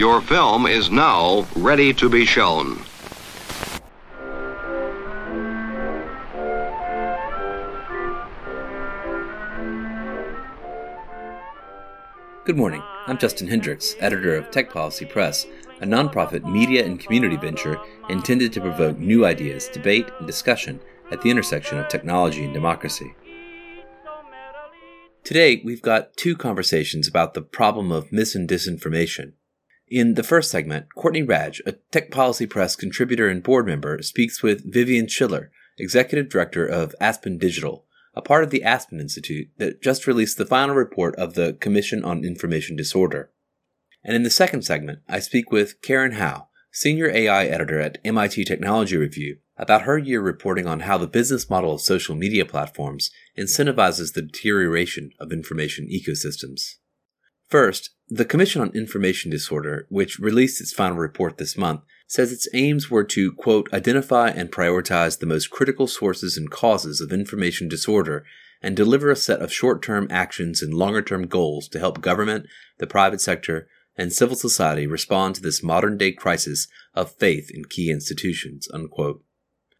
Your film is now ready to be shown. Good morning. I'm Justin Hendrix, editor of Tech Policy Press, a nonprofit media and community venture intended to provoke new ideas, debate, and discussion at the intersection of technology and democracy. Today, we've got two conversations about the problem of mis- and disinformation. In the first segment, Courtney Radsch, a Tech Policy Press contributor and board member, speaks with Vivian Schiller, executive director of Aspen Digital, a part of the Aspen Institute that just released the final report of the Commission on Information Disorder. And in the second segment, I speak with Karen Hao, senior AI editor at MIT Technology Review, about her year reporting on how the business model of social media platforms incentivizes the deterioration of information ecosystems. First, the Commission on Information Disorder, which released its final report this month, says its aims were to, quote, identify and prioritize the most critical sources and causes of information disorder and deliver a set of short-term actions and longer-term goals to help government, the private sector, and civil society respond to this modern-day crisis of faith in key institutions, unquote.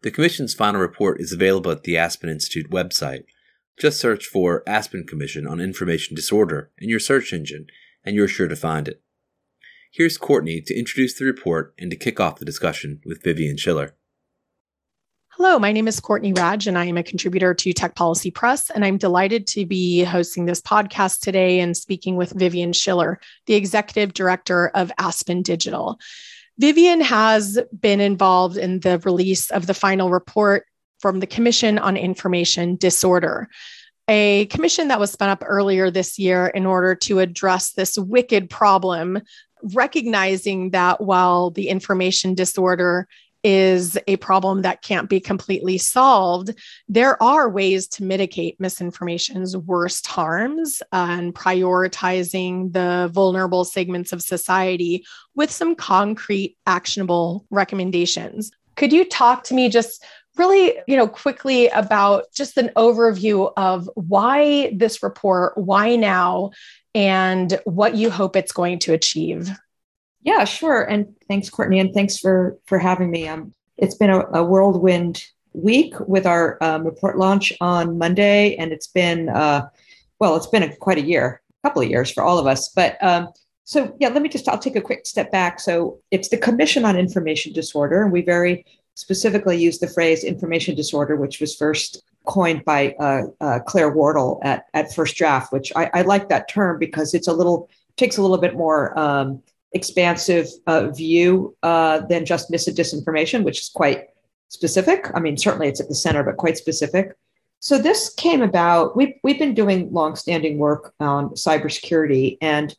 The Commission's final report is available at the Aspen Institute website. Just search for Aspen Commission on Information Disorder in your search engine, and you're sure to find it. Here's Courtney to introduce the report and to kick off the discussion with Vivian Schiller. Hello, my name is Courtney Radsch, and I am a contributor to Tech Policy Press, and I'm delighted to be hosting this podcast today and speaking with Vivian Schiller, the executive director of Aspen Digital. Vivian has been involved in the release of the final report from the Commission on Information Disorder, a commission that was spun up earlier this year in order to address this wicked problem, recognizing that while the information disorder is a problem that can't be completely solved, there are ways to mitigate misinformation's worst harms and prioritizing the vulnerable segments of society with some concrete, actionable recommendations. Could you talk to me just really, quickly about just an overview of why this report, why now, and what you hope it's going to achieve? Yeah, sure. And thanks, Courtney. And thanks for having me. It's been a whirlwind week with our report launch on Monday. And it's been, quite a year, a couple of years for all of us. But I'll take a quick step back. So it's the Commission on Information Disorder. And we very specifically used the phrase information disorder, which was first coined by Claire Wardle at First Draft, which I like that term because takes a little bit more expansive view than just mis and disinformation, which is quite specific. I mean, certainly it's at the center, but quite specific. So this came about, we've been doing longstanding work on cybersecurity, and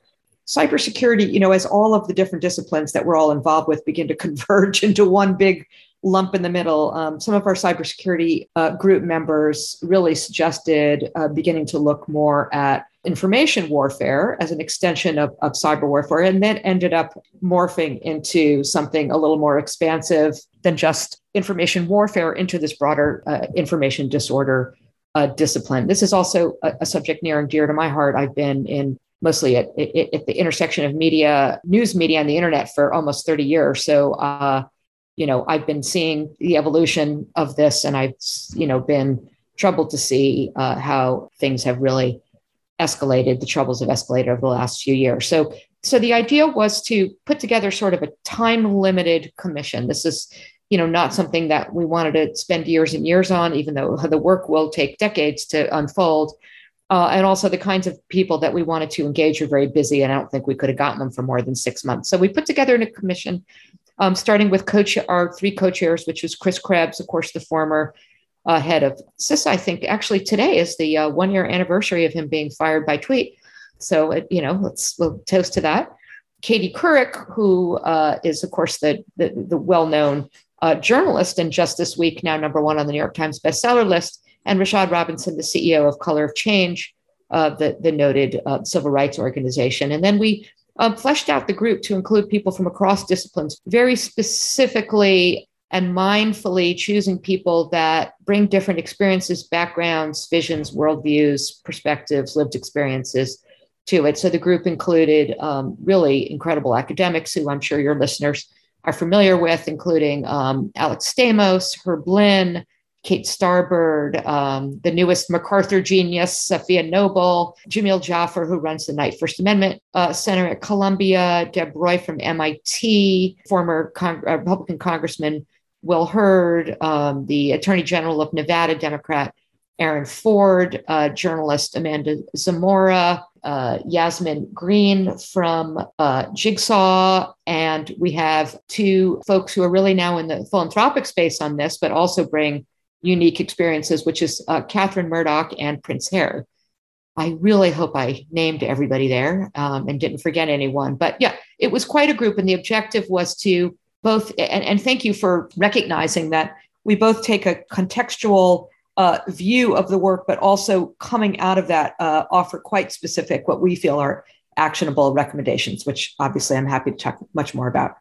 cybersecurity, as all of the different disciplines that we're all involved with begin to converge into one big lump in the middle. Some of our cybersecurity group members really suggested beginning to look more at information warfare as an extension of cyber warfare, and then ended up morphing into something a little more expansive than just information warfare into this broader information disorder discipline. This is also a subject near and dear to my heart. I've been in mostly at the intersection of media, news media, and the internet for almost 30 years. So, I've been seeing the evolution of this, and I've, been troubled to see how things have really escalated. The troubles have escalated over the last few years. So the idea was to put together sort of a time-limited commission. This is, not something that we wanted to spend years and years on, even though the work will take decades to unfold. And also the kinds of people that we wanted to engage are very busy, and I don't think we could have gotten them for more than 6 months. So we put together a commission, starting with our three co-chairs, which was Chris Krebs, of course, the former head of CISA. I think actually today is the 1 year anniversary of him being fired by tweet. So, we'll toast to that. Katie Couric, who is, of course, the well-known journalist, and just this week now number one on the New York Times bestseller list. And Rashad Robinson, the CEO of Color of Change, the noted civil rights organization. And then we fleshed out the group to include people from across disciplines, very specifically and mindfully choosing people that bring different experiences, backgrounds, visions, worldviews, perspectives, lived experiences to it. So the group included really incredible academics who I'm sure your listeners are familiar with, including Alex Stamos, Herb Lin, Kate Starbird, the newest MacArthur genius, Sophia Noble, Jamil Jaffer, who runs the Knight First Amendment Center at Columbia, Deb Roy from MIT, former Republican Congressman Will Hurd, the Attorney General of Nevada, Democrat Aaron Ford, journalist Amanda Zamora, Yasmin Green from Jigsaw. And we have two folks who are really now in the philanthropic space on this, but also bring unique experiences, which is Catherine Murdoch and Prince Harry. I really hope I named everybody there and didn't forget anyone. But yeah, it was quite a group. And the objective was to both, and thank you for recognizing that we both take a contextual view of the work, but also coming out of that offer quite specific, what we feel are actionable recommendations, which obviously I'm happy to talk much more about.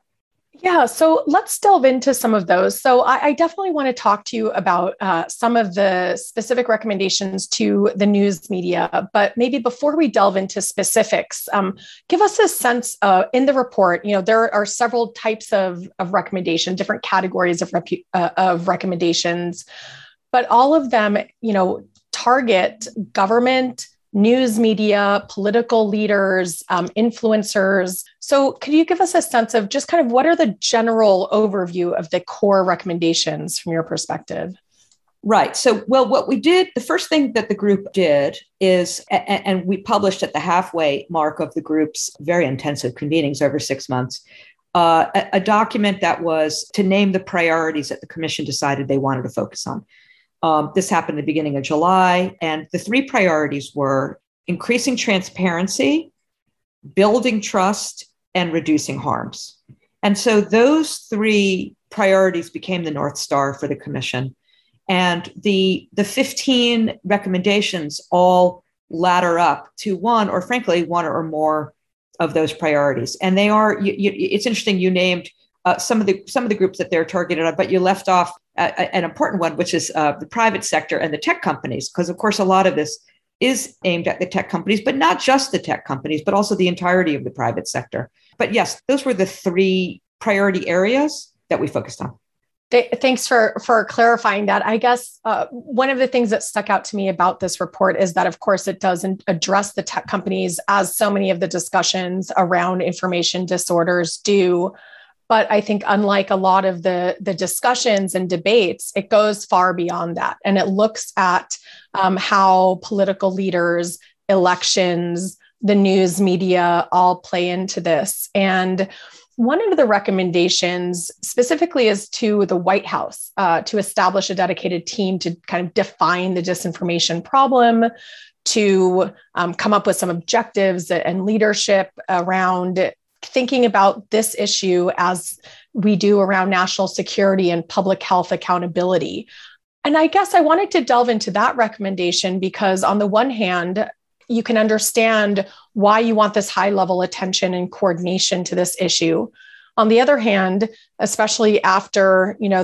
Yeah, so let's delve into some of those. So I definitely want to talk to you about some of the specific recommendations to the news media, but maybe before we delve into specifics, give us a sense in the report, you know, there are several types of recommendation, different categories of recommendations, but all of them, you know, target government, news media, political leaders, influencers. So could you give us a sense of just kind of what are the general overview of the core recommendations from your perspective? Right. So, well, what we did, the first thing that the group did is, and we published at the halfway mark of the group's very intensive convenings over 6 months, a document that was to name the priorities that the commission decided they wanted to focus on. This happened at the beginning of July, and the three priorities were increasing transparency, building trust, and reducing harms. And so those three priorities became the North Star for the commission. And the 15 recommendations all ladder up to one, or frankly, one or more of those priorities. And they are, it's interesting, you named some of the groups that they're targeted on, but you left off an important one, which is the private sector and the tech companies, because of course, a lot of this is aimed at the tech companies, but not just the tech companies, but also the entirety of the private sector. But yes, those were the three priority areas that we focused on. Thanks for clarifying that. I guess one of the things that stuck out to me about this report is that, of course, it doesn't address the tech companies as so many of the discussions around information disorders do. But I think unlike a lot of the discussions and debates, it goes far beyond that. And it looks at how political leaders, elections, the news media all play into this. And one of the recommendations specifically is to the White House to establish a dedicated team to kind of define the disinformation problem, to come up with some objectives and leadership around thinking about this issue as we do around national security and public health accountability. And I guess I wanted to delve into that recommendation because on the one hand, you can understand why you want this high level attention and coordination to this issue. On the other hand, especially after, you know,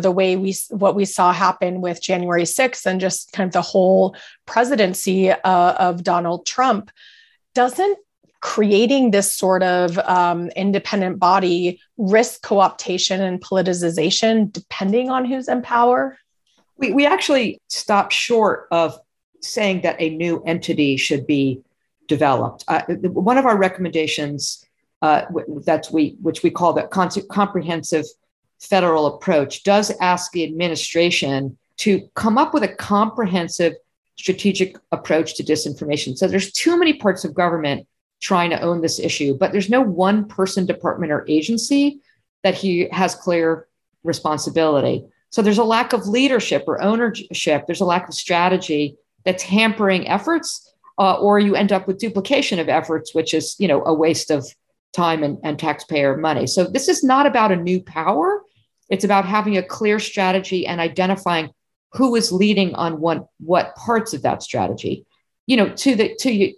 what we saw happen with January 6th and just kind of the whole presidency of Donald Trump, doesn't creating this sort of independent body risk co-optation and politicization, depending on who's in power? We actually stopped short of saying that a new entity should be developed. One of our recommendations, which we call the comprehensive federal approach, does ask the administration to come up with a comprehensive strategic approach to disinformation. So there's too many parts of government trying to own this issue, but there's no one person, department, or agency that he has clear responsibility. So there's a lack of leadership or ownership. There's a lack of strategy that's hampering efforts, or you end up with duplication of efforts, which is, you know, a waste of time and taxpayer money. So this is not about a new power. It's about having a clear strategy and identifying who is leading on what parts of that strategy. You know, to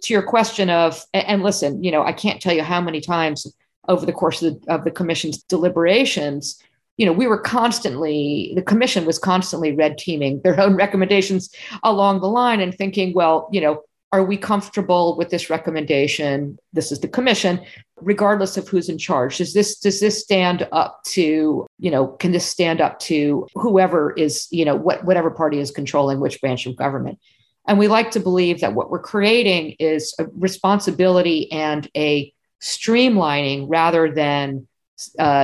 your question of, and listen, you know, I can't tell you how many times over the course of the commission's deliberations, you know, the commission was constantly red teaming their own recommendations along the line and thinking, well, you know, are we comfortable with this recommendation? This is the commission, regardless of who's in charge. Does this stand up to, can this stand up to whoever is, whatever party is controlling which branch of government? And we like to believe that what we're creating is a responsibility and a streamlining rather than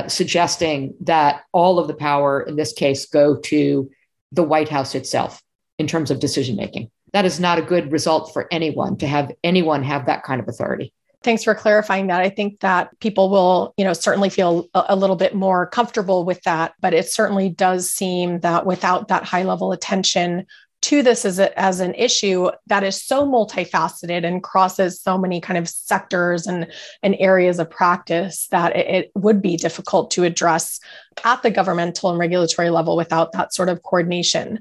suggesting that all of the power in this case go to the White House itself in terms of decision-making. That is not a good result for anyone to have anyone have that kind of authority. Thanks for clarifying that. I think that people will, certainly feel a little bit more comfortable with that, but it certainly does seem that without that high level attention to this as an issue that is so multifaceted and crosses so many kind of sectors and areas of practice that it would be difficult to address at the governmental and regulatory level without that sort of coordination.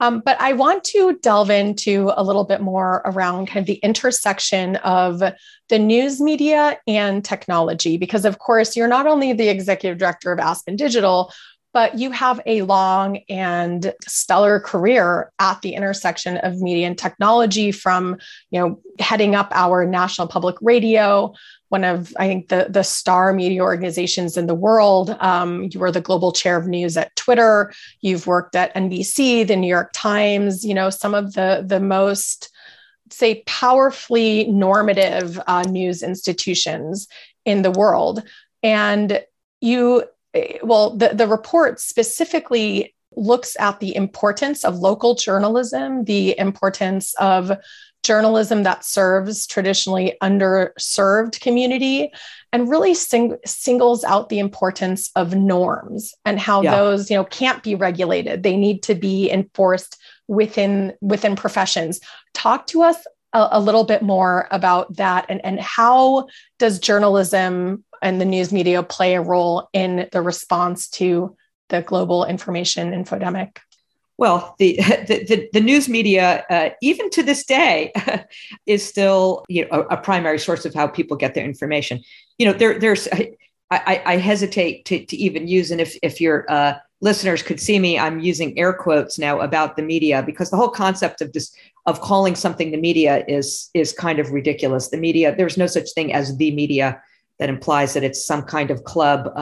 But I want to delve into a little bit more around kind of the intersection of the news media and technology, because of course, you're not only the executive director of Aspen Digital, but you have a long and stellar career at the intersection of media and technology from, heading up our National Public Radio, one of, I think, the star media organizations in the world. You were the global chair of news at Twitter. You've worked at NBC, the New York Times, some of the most, say, powerfully normative news institutions in the world. And the report specifically looks at the importance of local journalism, the importance of journalism that serves traditionally underserved community, and really singles out the importance of norms and how those, can't be regulated. They need to be enforced within professions. Talk to us a little bit more about that, and how does journalism and the news media play a role in the response to the global information infodemic? Well, the news media, even to this day, is still a primary source of how people get their information. I hesitate to even use, and if your listeners could see me, I'm using air quotes now about the media, because the whole concept of this, of calling something the media, is kind of ridiculous. The media, there's no such thing as the media. That implies that it's some kind of club.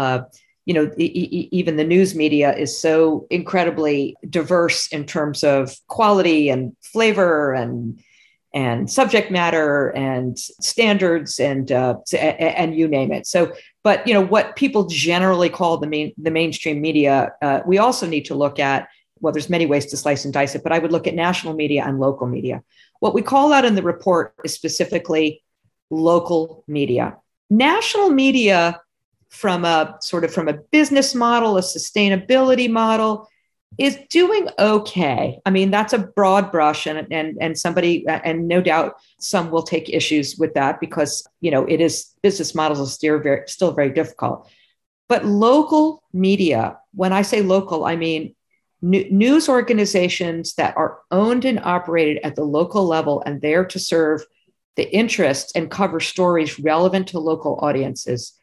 Even the news media is so incredibly diverse in terms of quality and flavor and subject matter and standards and you name it. So, but what people generally call the mainstream media, we also need to look at. Well, there's many ways to slice and dice it, but I would look at national media and local media. What we call out in the report is specifically local media. National media, from a business model, a sustainability model, is doing okay. I mean, that's a broad brush, and somebody, and no doubt some will take issues with that, because it is, business models are still very difficult. But local media, when I say local, I mean news organizations that are owned and operated at the local level and there to serve the interest and cover stories relevant to local audiences,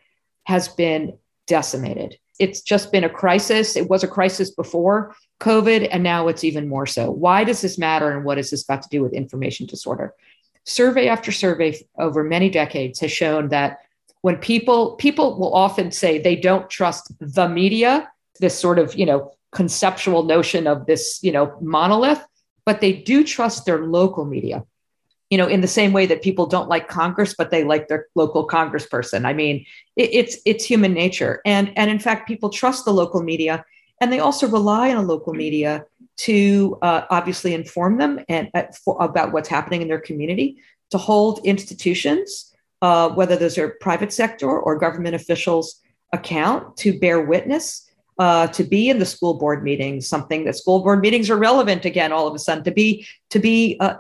has been decimated. It's just been a crisis. It was a crisis before COVID, and now it's even more so. Why does this matter, and what has this got to do with information disorder? Survey after survey over many decades has shown that when people will often say they don't trust the media, this sort of, conceptual notion of this, monolith, but they do trust their local media. In the same way that people don't like Congress, but they like their local congressperson. I mean, it's human nature. And in fact, people trust the local media, and they also rely on the local media to obviously inform them about what's happening in their community, to hold institutions, whether those are private sector or government officials, account, to bear witness, to be in the school board meetings, something that school board meetings are relevant again, all of a sudden, to be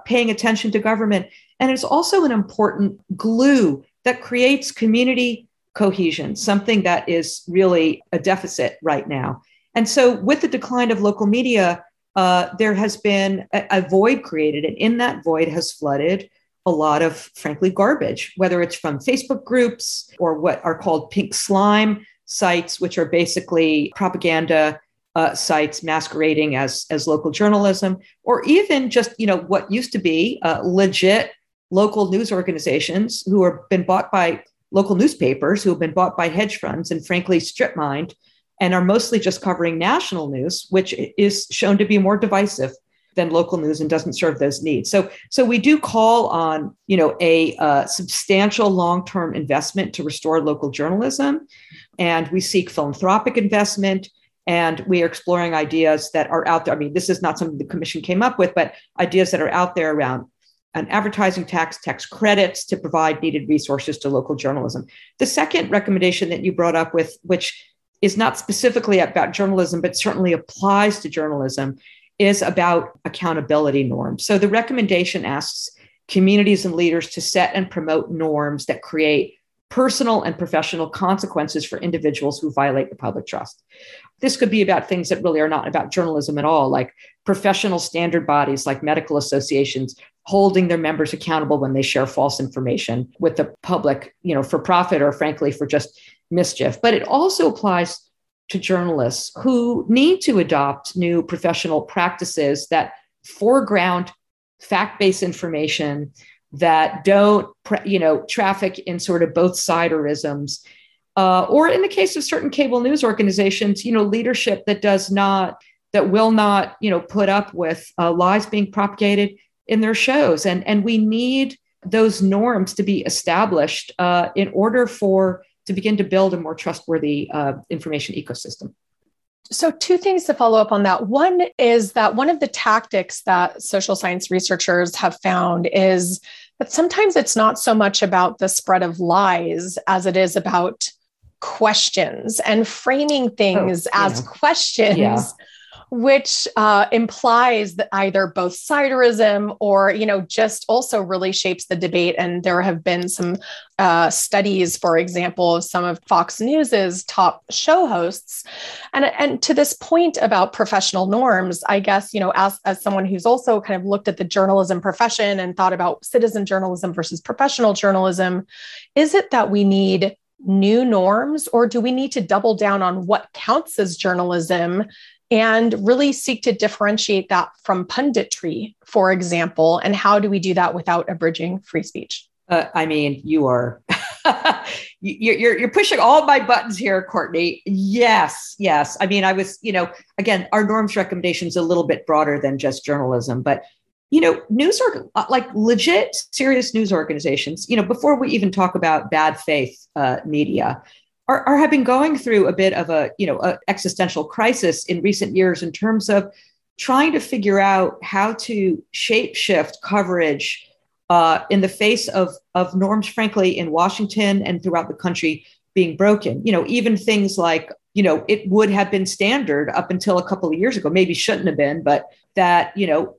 paying attention to government. And it's also an important glue that creates community cohesion, something that is really a deficit right now. And so with the decline of local media, there has been a void created. And in that void has flooded a lot of, frankly, garbage, whether it's from Facebook groups or what are called pink slime sites, which are basically propaganda sites masquerading as local journalism, or even just what used to be legit local news organizations who have been bought by local newspapers, who have been bought by hedge funds and frankly strip-mined, and are mostly just covering national news, which is shown to be more divisive than local news and doesn't serve those needs. So we do call on, a substantial long-term investment to restore local journalism, and we seek philanthropic investment, and we are exploring ideas that are out there. I mean, this is not something the commission came up with, but ideas that are out there around an advertising tax, tax credits to provide needed resources to local journalism. The second recommendation that you brought up with, which is not specifically about journalism, but certainly applies to journalism, is about accountability norms. So the recommendation asks communities and leaders to set and promote norms that create personal and professional consequences for individuals who violate the public trust. This could be about things that really are not about journalism at all, like professional standard bodies like medical associations holding their members accountable when they share false information with the public, for profit or frankly for just mischief. But it also applies to journalists who need to adopt new professional practices that foreground fact-based information, that don't, traffic in sort of both siderisms, or in the case of certain cable news organizations, leadership that will not, put up with lies being propagated in their shows, and we need those norms to be established in order to begin to build a more trustworthy information ecosystem. So two things to follow up on that. One is that one of the tactics that social science researchers have found is that sometimes it's not so much about the spread of lies as it is about questions and framing things as questions, which implies that either both siderism or, just also really shapes the debate. And there have been some studies, for example, of some of Fox News's top show hosts. And to this point about professional norms, I guess, as someone who's also kind of looked at the journalism profession and thought about citizen journalism versus professional journalism, is it that we need new norms, or do we need to double down on what counts as journalism and really seek to differentiate that from punditry, for example? And how do we do that without abridging free speech? You are you're pushing all my buttons here, Courtney. Yes. I was, again, our norms recommendation is a little bit broader than just journalism, but news like legit serious news organizations, before we even talk about bad faith media, have been going through a bit of a existential crisis in recent years in terms of trying to figure out how to shape shift coverage in the face of norms, frankly, in Washington and throughout the country being broken. Even things like, it would have been standard up until a couple of years ago, maybe shouldn't have been, but that,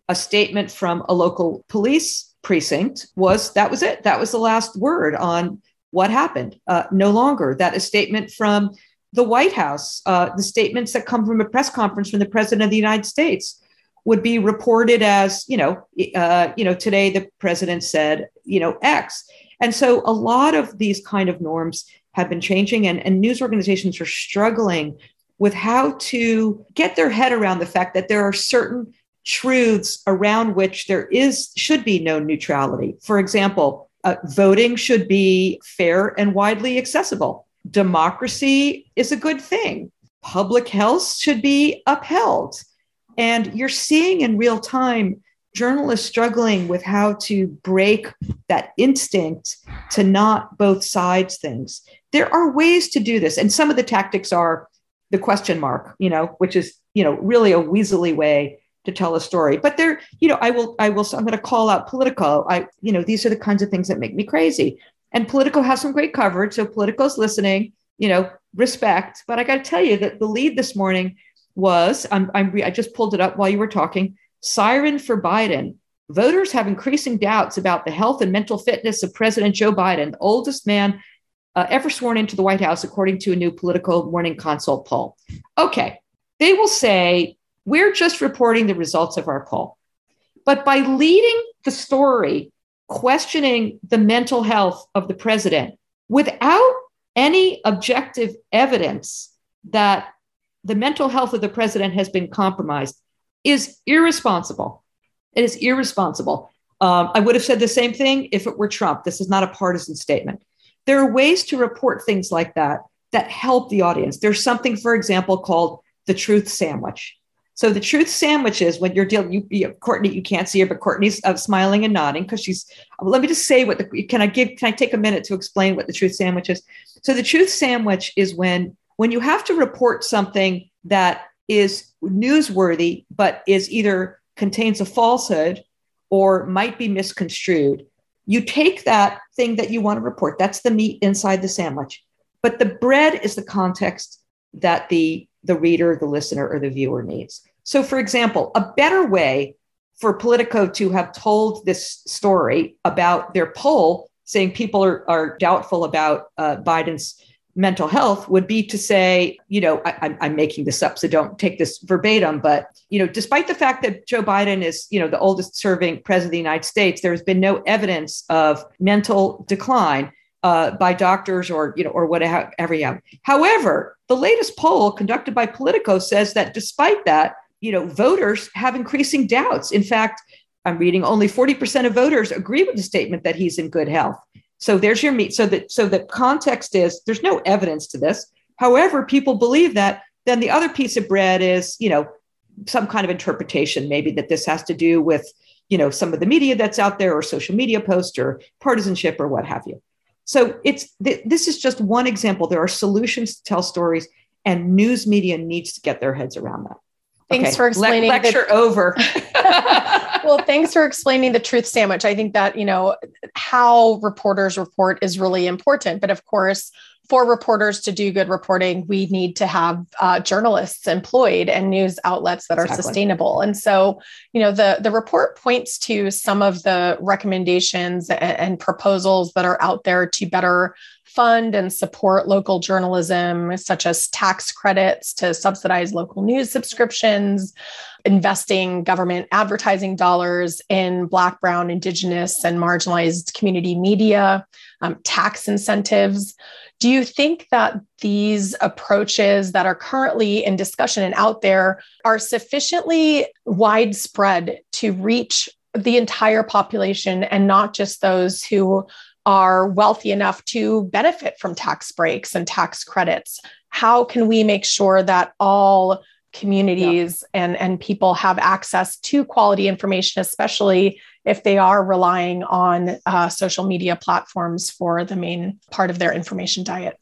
a statement from a local police precinct was it. That was the last word on what happened. No longer. That a statement from the White House, the statements that come from a press conference from the President of the United States would be reported as, today the president said, X. And so a lot of these kind of norms have been changing, and news organizations are struggling with how to get their head around the fact that there are certain truths around which there should be no neutrality. For example, voting should be fair and widely accessible. Democracy is a good thing. Public health should be upheld. And you're seeing in real time journalists struggling with how to break that instinct to not both sides things. There are ways to do this. And some of the tactics are the question mark, which is, really a weaselly way to tell a story. But there, I'm going to call out Politico. These are the kinds of things that make me crazy. And Politico has some great coverage. So Politico's listening, respect. But I got to tell you that the lead this morning was, I just pulled it up while you were talking, siren for Biden. Voters have increasing doubts about the health and mental fitness of President Joe Biden, the oldest man ever sworn into the White House, according to a new Politico Morning Consult poll. Okay, they will say, we're just reporting the results of our poll. But by leading the story, questioning the mental health of the president without any objective evidence that the mental health of the president has been compromised is irresponsible. It is irresponsible. I would have said the same thing if it were Trump. This is not a partisan statement. There are ways to report things like that that help the audience. There's something, for example, called the truth sandwich. So the truth sandwich is when you're dealing, Courtney, you can't see her, but Courtney's smiling and nodding because she's, let me just say what the, can I take a minute to explain what the truth sandwich is? So the truth sandwich is when you have to report something that is newsworthy, but is either contains a falsehood or might be misconstrued, you take that thing that you want to report. That's the meat inside the sandwich. But the bread is the context that the reader, the listener, or the viewer needs. So for example, a better way for Politico to have told this story about their poll saying people are doubtful about Biden's mental health would be to say, you know, I'm making this up, so don't take this verbatim, but, you know, despite the fact that Joe Biden is, you know, the oldest serving president of the United States, there has been no evidence of mental decline by doctors or, you know, or whatever. However, the latest poll conducted by Politico says that despite that, you know, voters have increasing doubts. In fact, I'm reading only 40% of voters agree with the statement that he's in good health. So there's your meat. So the context is there's no evidence to this. However, people believe that. Then the other piece of bread is, you know, some kind of interpretation, maybe that this has to do with, you know, some of the media that's out there or social media posts or partisanship or what have you. So this is just one example. There are solutions to tell stories, and news media needs to get their heads around that. Thanks for explaining. Lecture over. Well, thanks for explaining the truth sandwich. I think that, you know, how reporters report is really important. But of course, for reporters to do good reporting, we need to have journalists employed and news outlets that are sustainable. And so, you know, the report points to some of the recommendations and proposals that are out there to better fund and support local journalism, such as tax credits to subsidize local news subscriptions, investing government advertising dollars in Black, Brown, Indigenous, and marginalized community media, tax incentives. Do you think that these approaches that are currently in discussion and out there are sufficiently widespread to reach the entire population and not just those who are wealthy enough to benefit from tax breaks and tax credits? How can we make sure that all communities and people have access to quality information, especially if they are relying on social media platforms for the main part of their information diet?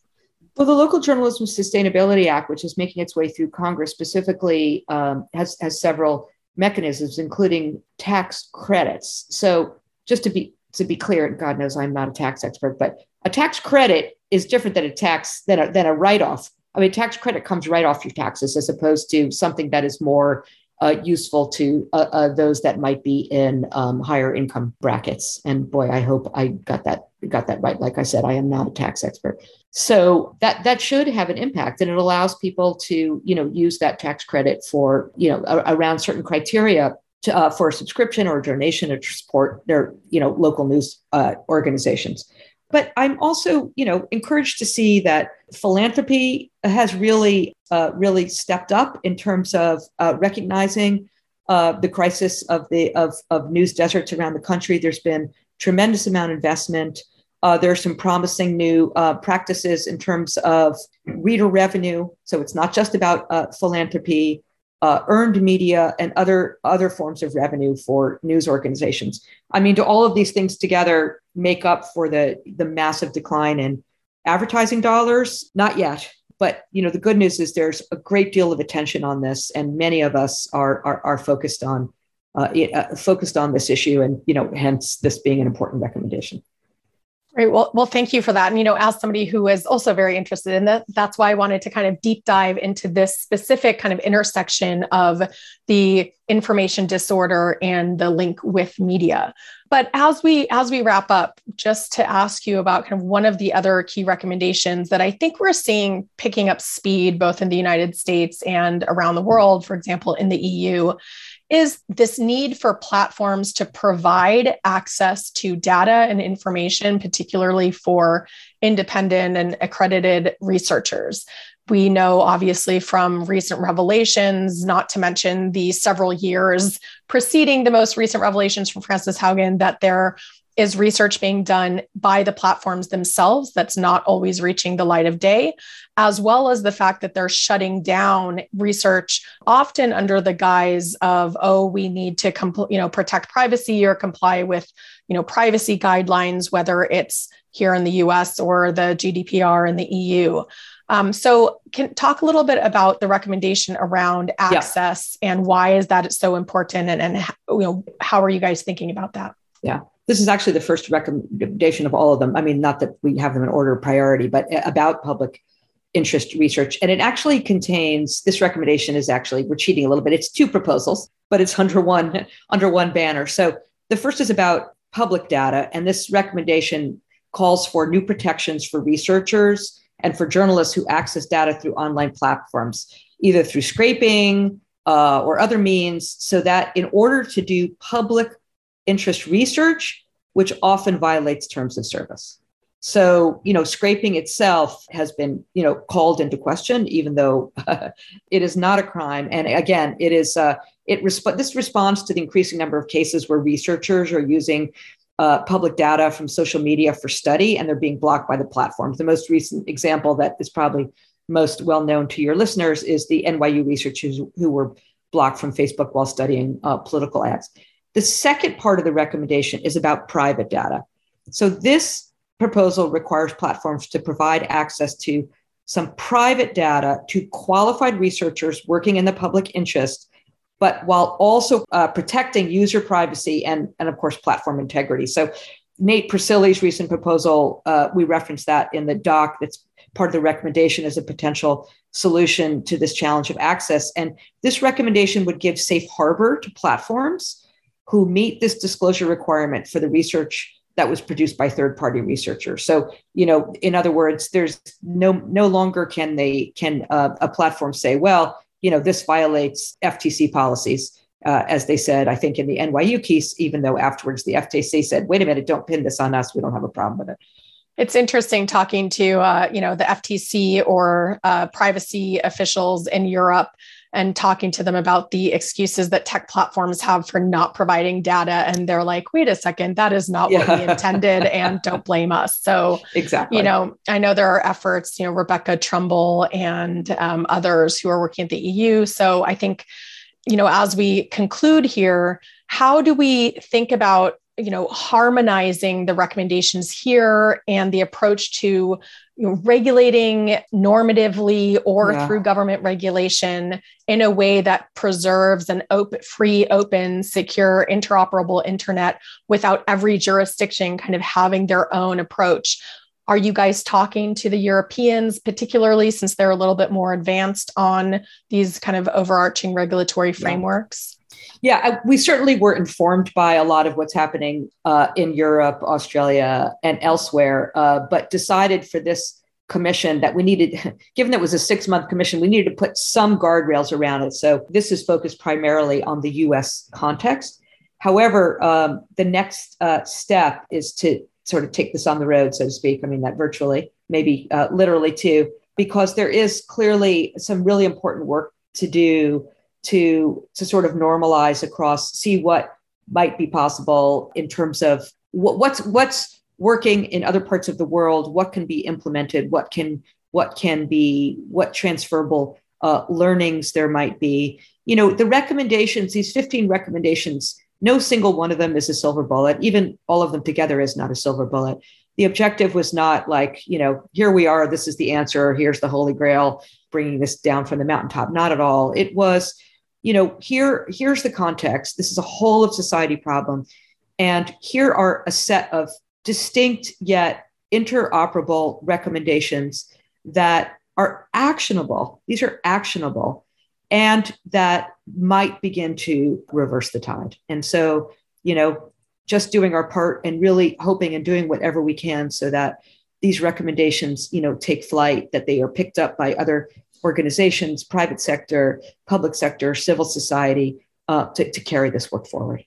Well, the Local Journalism Sustainability Act, which is making its way through Congress specifically, has several mechanisms, including tax credits. So just to be clear, and God knows I'm not a tax expert, but a tax credit is different than a tax, than a write-off. I mean, tax credit comes right off your taxes as opposed to something that is more useful to those that might be in higher income brackets. And boy, I hope I got that right. Like I said, I am not a tax expert. So that should have an impact, and it allows people to, you know, use that tax credit for, you know, around certain criteria to, for a subscription or a donation to support their, you know, local news organizations. But I'm also, you know, encouraged to see that philanthropy has really, really stepped up in terms of recognizing the crisis of news deserts around the country. There's been tremendous amount of investment. There are some promising new practices in terms of reader revenue. So it's not just about philanthropy, earned media, and other forms of revenue for news organizations. I mean, do all of these things together make up for the massive decline in advertising dollars? Not yet. But, you know, the good news is there's a great deal of attention on this, and many of us are focused on this issue, and, you know, hence this being an important recommendation. Great. Well, thank you for that. And, you know, as somebody who is also very interested in that, that's why I wanted to kind of deep dive into this specific kind of intersection of the information disorder and the link with media. But as we wrap up, just to ask you about kind of one of the other key recommendations that I think we're seeing picking up speed, both in the United States and around the world, for example, in the EU, is this need for platforms to provide access to data and information, particularly for independent and accredited researchers. We know, obviously, from recent revelations, not to mention the several years preceding the most recent revelations from Frances Haugen, that there is research being done by the platforms themselves that's not always reaching the light of day, as well as the fact that they're shutting down research often under the guise of, oh, we need to protect privacy or comply with privacy guidelines, whether it's here in the US or the GDPR in the EU. So can talk a little bit about the recommendation around access and why is that so important and how are you guys thinking about that? Yeah. This is actually the first recommendation of all of them. I mean, not that we have them in order of priority, but about public interest research. And it actually contains, this recommendation is actually, we're cheating a little bit. It's two proposals, but it's under one banner. So the first is about public data. And this recommendation calls for new protections for researchers and for journalists who access data through online platforms, either through scraping or other means, so that in order to do public interest research, which often violates terms of service. So, scraping itself has been, called into question, even though it is not a crime. And again, it is, this responds to the increasing number of cases where researchers are using public data from social media for study, and they're being blocked by the platforms. The most recent example that is probably most well-known to your listeners is the NYU researchers who were blocked from Facebook while studying political ads. The second part of the recommendation is about private data. So this proposal requires platforms to provide access to some private data to qualified researchers working in the public interest, but while also protecting user privacy and of course, platform integrity. So Nate Priscilli's recent proposal, we referenced that in the doc that's part of the recommendation as a potential solution to this challenge of access. And this recommendation would give safe harbor to platforms who meet this disclosure requirement for the research that was produced by third-party researchers. So, in other words, there's no longer can a platform say, this violates FTC policies, as they said, I think in the NYU case, even though afterwards the FTC said, wait a minute, don't pin this on us. We don't have a problem with it. It's interesting talking to, the FTC or privacy officials in Europe and talking to them about the excuses that tech platforms have for not providing data. And they're like, wait a second, that is not what we intended and don't blame us. So, exactly. I know there are efforts, Rebecca Trumbull and others who are working at the EU. So I think, as we conclude here, how do we think about harmonizing the recommendations here and the approach to regulating normatively or through government regulation in a way that preserves an free, open, secure, interoperable internet without every jurisdiction kind of having their own approach? Are you guys talking to the Europeans, particularly since they're a little bit more advanced on these kind of overarching regulatory frameworks? Yeah, we certainly were informed by a lot of what's happening in Europe, Australia, and elsewhere, but decided for this commission that we needed, given that it was a 6-month commission, we needed to put some guardrails around it. So this is focused primarily on the US context. However, the next step is to sort of take this on the road, so to speak. I mean, that virtually, maybe literally too, because there is clearly some really important work to do to sort of normalize across, see what might be possible in terms of what's working in other parts of the world, what can be implemented, what transferable learnings there might be. The recommendations, these 15 recommendations, no single one of them is a silver bullet. Even all of them together is not a silver bullet. The objective was not like, here we are, this is the answer, here's the Holy Grail, bringing this down from the mountaintop. Not at all. It was, here's the context. This is a whole of society problem. And here are a set of distinct yet interoperable recommendations that are actionable. These are actionable and that might begin to reverse the tide. And so, just doing our part and really hoping and doing whatever we can so that these recommendations, take flight, that they are picked up by other organizations, private sector, public sector, civil society, to carry this work forward.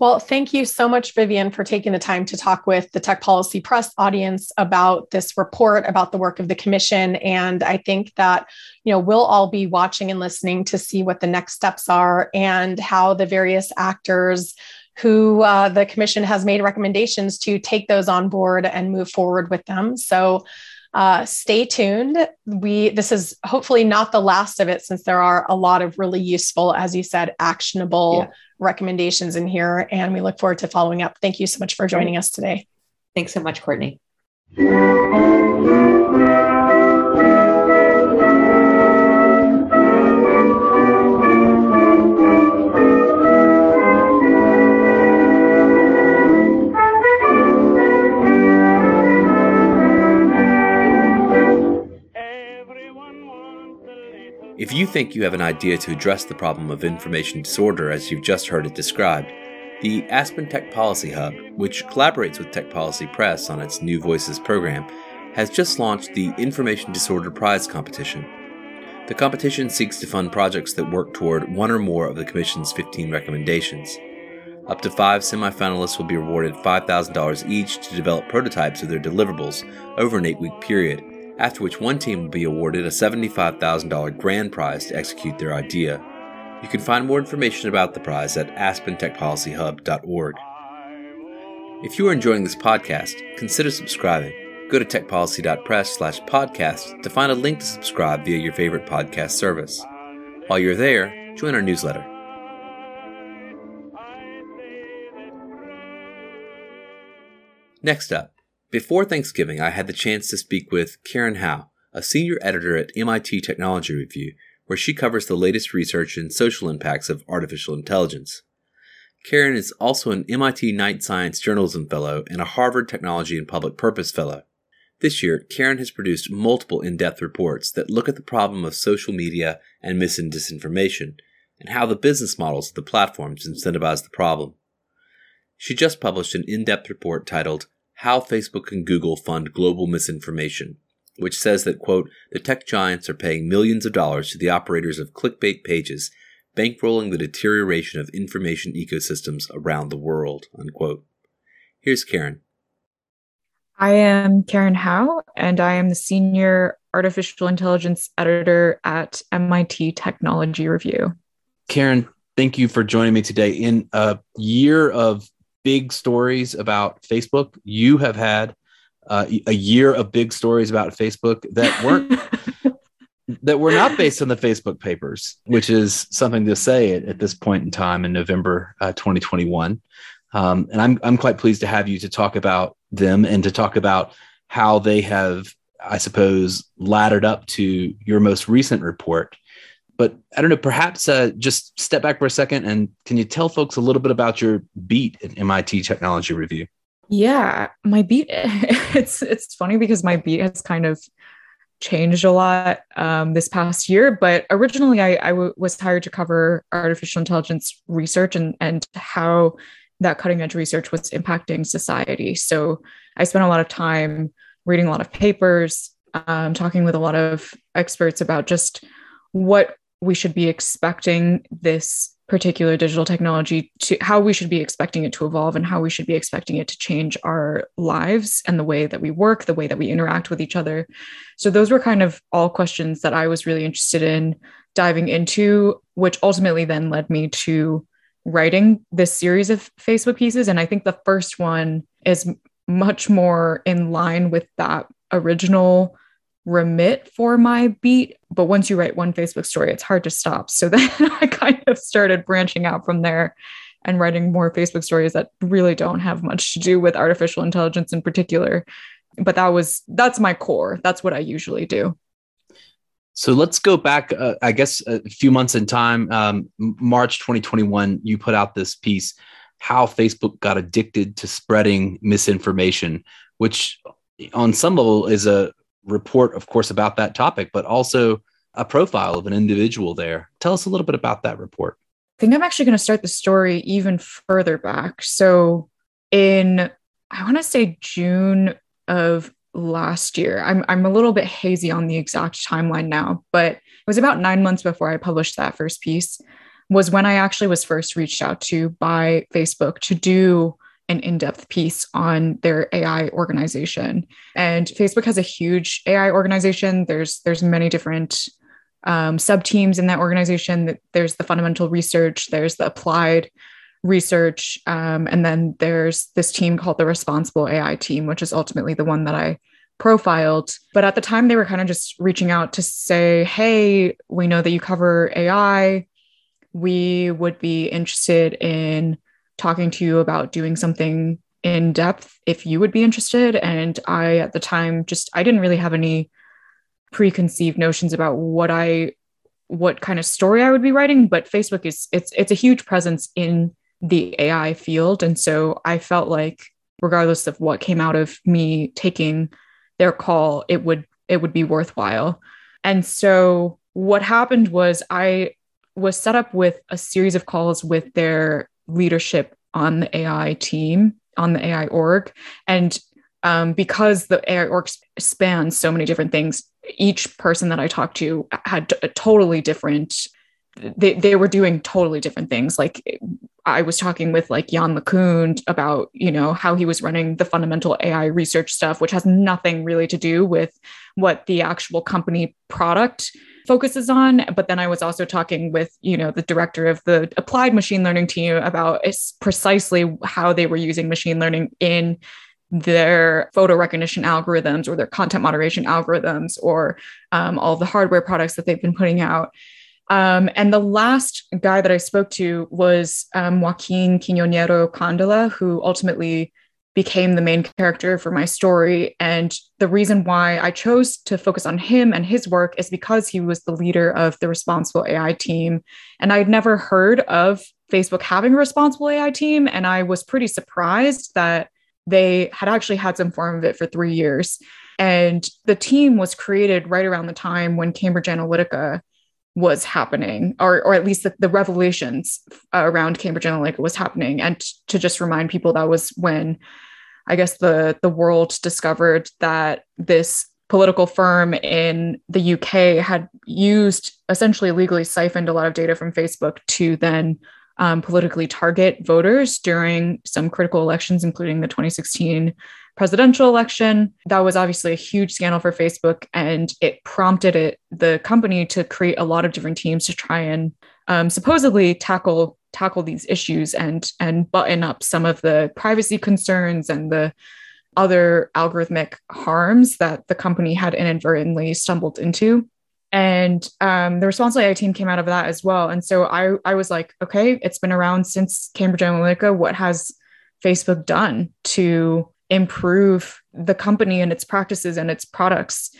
Well, thank you so much, Vivian, for taking the time to talk with the Tech Policy Press audience about this report, about the work of the commission. And I think that, you know, we'll all be watching and listening to see what the next steps are and how the various actors who the commission has made recommendations to take those on board and move forward with them. So stay tuned. This is hopefully not the last of it, since there are a lot of really useful, as you said, actionable recommendations in here. And we look forward to following up. Thank you so much for joining us today. Thanks so much, Courtney. If you think you have an idea to address the problem of information disorder as you've just heard it described, the Aspen Tech Policy Hub, which collaborates with Tech Policy Press on its New Voices program, has just launched the Information Disorder Prize competition. The competition seeks to fund projects that work toward one or more of the Commission's 15 recommendations. Up to 5 semifinalists will be awarded $5,000 each to develop prototypes of their deliverables over an 8-week period, after which one team will be awarded a $75,000 grand prize to execute their idea. You can find more information about the prize at aspentechpolicyhub.org. If you are enjoying this podcast, consider subscribing. Go to techpolicy.press/podcast to find a link to subscribe via your favorite podcast service. While you're there, join our newsletter. Next up, before Thanksgiving, I had the chance to speak with Karen Hao, a senior editor at MIT Technology Review, where she covers the latest research in social impacts of artificial intelligence. Karen is also an MIT Knight Science Journalism Fellow and a Harvard Technology and Public Purpose Fellow. This year, Karen has produced multiple in-depth reports that look at the problem of social media and mis- and disinformation, and how the business models of the platforms incentivize the problem. She just published an in-depth report titled How Facebook and Google Fund Global Misinformation, which says that, quote, the tech giants are paying millions of dollars to the operators of clickbait pages, bankrolling the deterioration of information ecosystems around the world, unquote. Here's Karen. I am Karen Hao, and I am the senior artificial intelligence editor at MIT Technology Review. Karen, thank you for joining me today. In a year of big stories about Facebook, you have had a year of big stories about Facebook that were not based on the Facebook Papers, which is something to say at this point in time in November 2021. And I'm quite pleased to have you to talk about them and to talk about how they have, I suppose, laddered up to your most recent report. But I don't know, perhaps just step back for a second, and can you tell folks a little bit about your beat at MIT Technology Review? Yeah, my beat, it's funny because my beat has kind of changed a lot this past year. But originally, I was hired to cover artificial intelligence research and how that cutting edge research was impacting society. So I spent a lot of time reading a lot of papers, talking with a lot of experts about just what we should be expecting this particular digital technology to, how we should be expecting it to evolve and how we should be expecting it to change our lives and the way that we work, the way that we interact with each other. So those were kind of all questions that I was really interested in diving into, which ultimately then led me to writing this series of Facebook pieces. And I think the first one is much more in line with that original remit for my beat. But once you write one Facebook story, it's hard to stop. So then I kind of started branching out from there and writing more Facebook stories that really don't have much to do with artificial intelligence in particular. But that's my core. That's what I usually do. So let's go back, I guess, a few months in time. March 2021, you put out this piece, How Facebook Got Addicted to Spreading Misinformation, which on some level is a report, of course, about that topic, but also a profile of an individual there. Tell us a little bit about that report. I think I'm actually going to start the story even further back. So in, I want to say June of last year, I'm a little bit hazy on the exact timeline now, but it was about 9 months before I published that first piece. was when I actually was first reached out to by Facebook to do an in-depth piece on their AI organization. And Facebook has a huge AI organization. There's many different sub-teams in that organization. There's the fundamental research, there's the applied research, and then there's this team called the Responsible AI team, which is ultimately the one that I profiled. But at the time, they were kind of just reaching out to say, hey, we know that you cover AI. We would be interested in talking to you about doing something in depth if you would be interested. And I, at the time, I didn't really have any preconceived notions about what kind of story I would be writing, but Facebook it's a huge presence in the AI field. And so I felt like regardless of what came out of me taking their call, it would be worthwhile. And so what happened was I was set up with a series of calls with their leadership on the AI team, on the AI org. And because the AI org spans so many different things, each person that I talked to had a totally different, they were doing totally different things. Like I was talking with like Jan LeCun about, you know, how he was running the fundamental AI research stuff, which has nothing really to do with what the actual company product focuses on. But then I was also talking with, you know, the director of the applied machine learning team about precisely how they were using machine learning in their photo recognition algorithms or their content moderation algorithms or all the hardware products that they've been putting out. And the last guy that I spoke to was Joaquin Quiñonero Condola, who ultimately became the main character for my story. And the reason why I chose to focus on him and his work is because he was the leader of the Responsible AI team. And I'd never heard of Facebook having a Responsible AI team. And I was pretty surprised that they had actually had some form of it for 3 years. And the team was created right around the time when Cambridge Analytica was happening, or at least the revelations around Cambridge Analytica was happening. And to just remind people, that was when I guess the world discovered that this political firm in the UK had used, essentially legally siphoned a lot of data from Facebook to then politically target voters during some critical elections, including the 2016 presidential election. That was obviously a huge scandal for Facebook, and it prompted the company to create a lot of different teams to try and supposedly tackle these issues and button up some of the privacy concerns and the other algorithmic harms that the company had inadvertently stumbled into. And the Responsible AI team came out of that as well. And so I was like, okay, it's been around since Cambridge Analytica. What has Facebook done to improve the company and its practices and its products?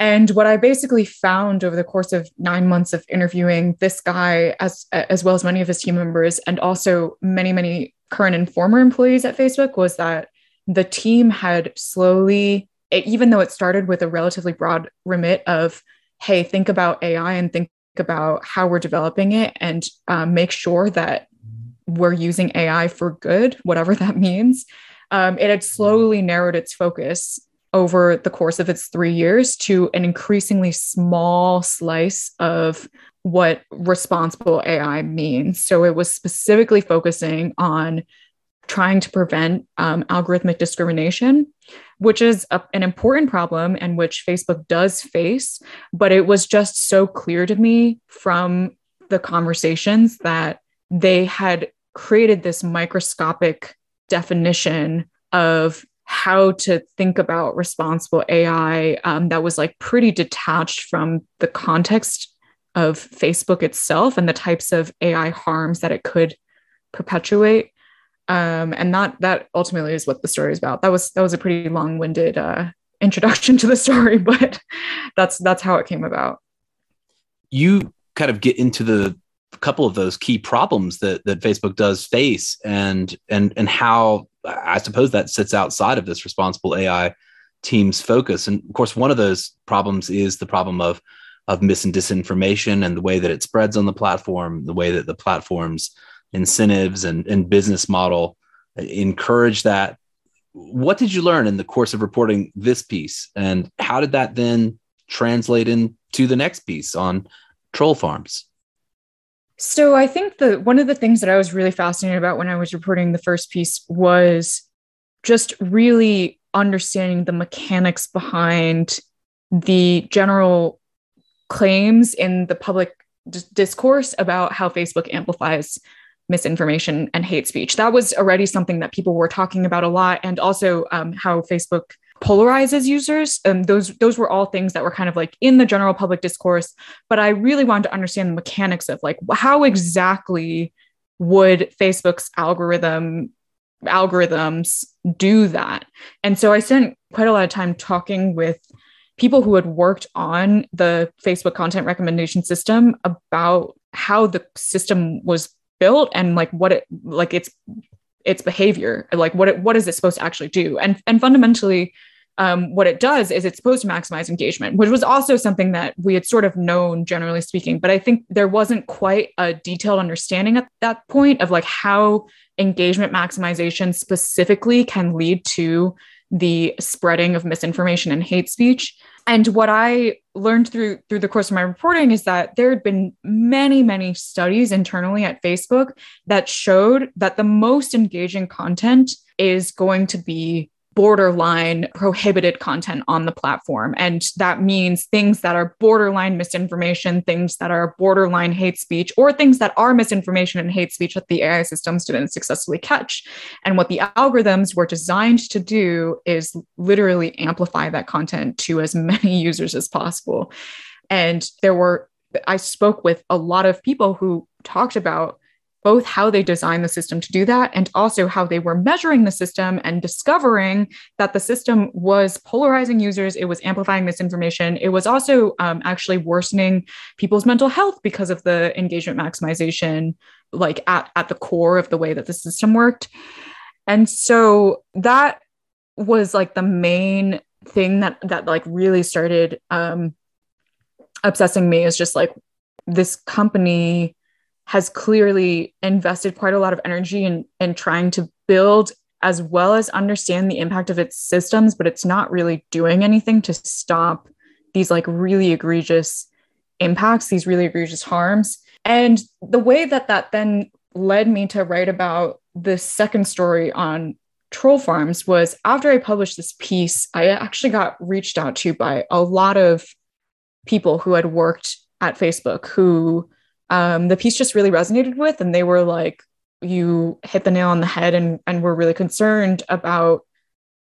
And what I basically found over the course of 9 months of interviewing this guy, as well as many of his team members, and also many, many current and former employees at Facebook, was that the team had slowly, even though it started with a relatively broad remit of, hey, think about AI and think about how we're developing it and make sure that we're using AI for good, whatever that means. It had slowly narrowed its focus over the course of its 3 years to an increasingly small slice of what responsible AI means. So it was specifically focusing on trying to prevent algorithmic discrimination, which is an important problem and which Facebook does face. But it was just so clear to me from the conversations that they had created this microscopic definition of how to think about responsible AI that was like pretty detached from the context of Facebook itself and the types of AI harms that it could perpetuate. And that ultimately is what the story is about. That was a pretty long-winded introduction to the story, but that's how it came about. You kind of get into the couple of those key problems that Facebook does face, and how I suppose that sits outside of this responsible AI team's focus. And of course, one of those problems is the problem of mis and disinformation and the way that it spreads on the platform, the way that the platform's incentives and business model encourage that. What did you learn in the course of reporting this piece? And how did that then translate into the next piece on troll farms? So I think that one of the things that I was really fascinated about when I was reporting the first piece was just really understanding the mechanics behind the general claims in the public discourse about how Facebook amplifies misinformation and hate speech. That was already something that people were talking about a lot, and also how Facebook polarizes users. Those were all things that were kind of like in the general public discourse, but I really wanted to understand the mechanics of like, how exactly would Facebook's algorithms do that? And so I spent quite a lot of time talking with people who had worked on the Facebook content recommendation system about how the system was built and like what it, like its behavior, like what is it supposed to actually do? And fundamentally, what it does is it's supposed to maximize engagement, which was also something that we had sort of known, generally speaking, but I think there wasn't quite a detailed understanding at that point of like how engagement maximization specifically can lead to the spreading of misinformation and hate speech. And what I learned through the course of my reporting is that there had been many, many studies internally at Facebook that showed that the most engaging content is going to be borderline prohibited content on the platform. And that means things that are borderline misinformation, things that are borderline hate speech, or things that are misinformation and hate speech that the AI systems didn't successfully catch. And what the algorithms were designed to do is literally amplify that content to as many users as possible. And I spoke with a lot of people who talked about both how they designed the system to do that and also how they were measuring the system and discovering that the system was polarizing users. It was amplifying misinformation. It was also actually worsening people's mental health because of the engagement maximization, like at the core of the way that the system worked. And so that was like the main thing that like really started obsessing me, is just like, this company has clearly invested quite a lot of energy in trying to build as well as understand the impact of its systems, but it's not really doing anything to stop these like really egregious impacts, these really egregious harms. And the way that then led me to write about the second story on troll farms was, after I published this piece, I actually got reached out to by a lot of people who had worked at Facebook who the piece just really resonated with, and they were like, you hit the nail on the head, and we're really concerned about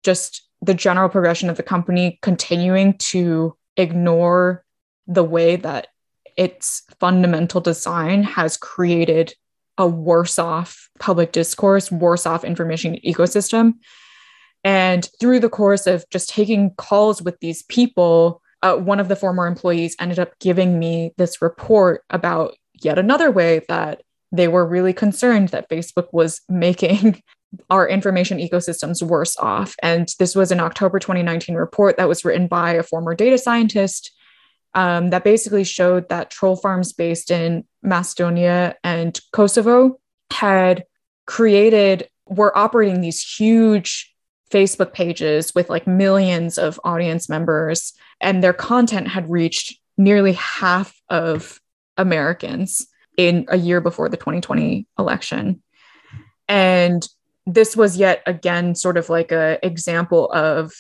just the general progression of the company continuing to ignore the way that its fundamental design has created a worse off public discourse, worse off information ecosystem. And through the course of just taking calls with these people, one of the former employees ended up giving me this report about yet another way that they were really concerned that Facebook was making our information ecosystems worse off. And this was an October 2019 report that was written by a former data scientist that basically showed that troll farms based in Macedonia and Kosovo were operating these huge Facebook pages with like millions of audience members, and their content had reached nearly half of Americans in a year before the 2020 election. And this was yet again sort of like an example of,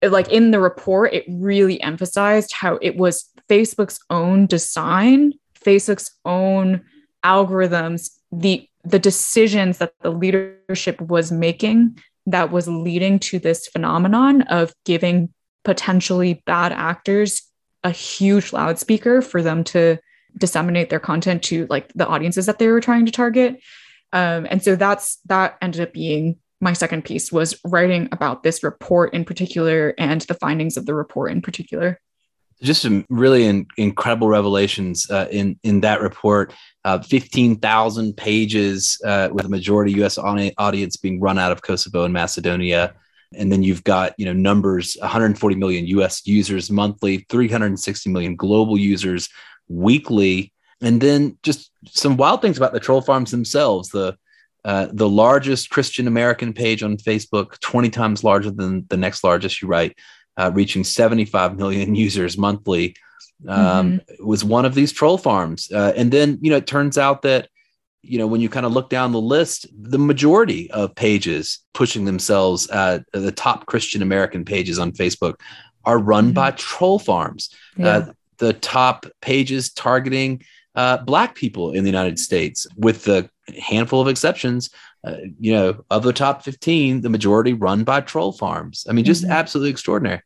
like, in the report, it really emphasized how it was Facebook's own design, Facebook's own algorithms, the decisions that the leadership was making that was leading to this phenomenon of giving potentially bad actors a huge loudspeaker for them to disseminate their content to like the audiences that they were trying to target. And so that ended up being my second piece, was writing about this report in particular and the findings of the report in particular. Just some really incredible revelations in that report. 15,000 pages with a majority U.S. audience being run out of Kosovo and Macedonia. And then you've got, numbers, 140 million U.S. users monthly, 360 million global users weekly. And then just some wild things about the troll farms themselves. The largest Christian American page on Facebook, 20 times larger than the next largest, you write, reaching 75 million users monthly. It was one of these troll farms. And then, it turns out that, when you kind of look down the list, the majority of pages pushing themselves, the top Christian American pages on Facebook, are run by troll farms. Yeah. The top pages targeting Black people in the United States, with the handful of exceptions, of the top 15, the majority run by troll farms. I mean, just absolutely extraordinary.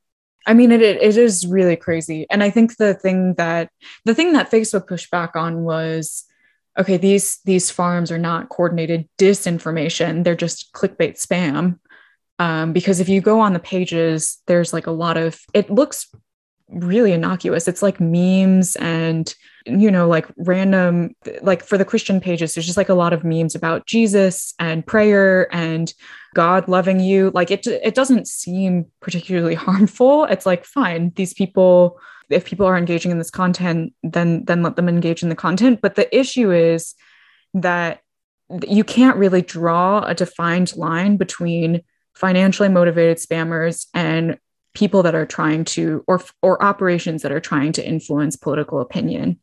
I mean, it is really crazy. And I think the thing that Facebook pushed back on was, okay, these farms are not coordinated disinformation. They're just clickbait spam. Because if you go on the pages, there's like a lot of, it looks really innocuous. It's like memes and, like random, like for the Christian pages, there's just like a lot of memes about Jesus and prayer and God loving you. Like it doesn't seem particularly harmful. It's like, fine, these people, if people are engaging in this content, then let them engage in the content. But the issue is that you can't really draw a defined line between financially motivated spammers and people that are trying to, or operations that are trying to influence political opinion.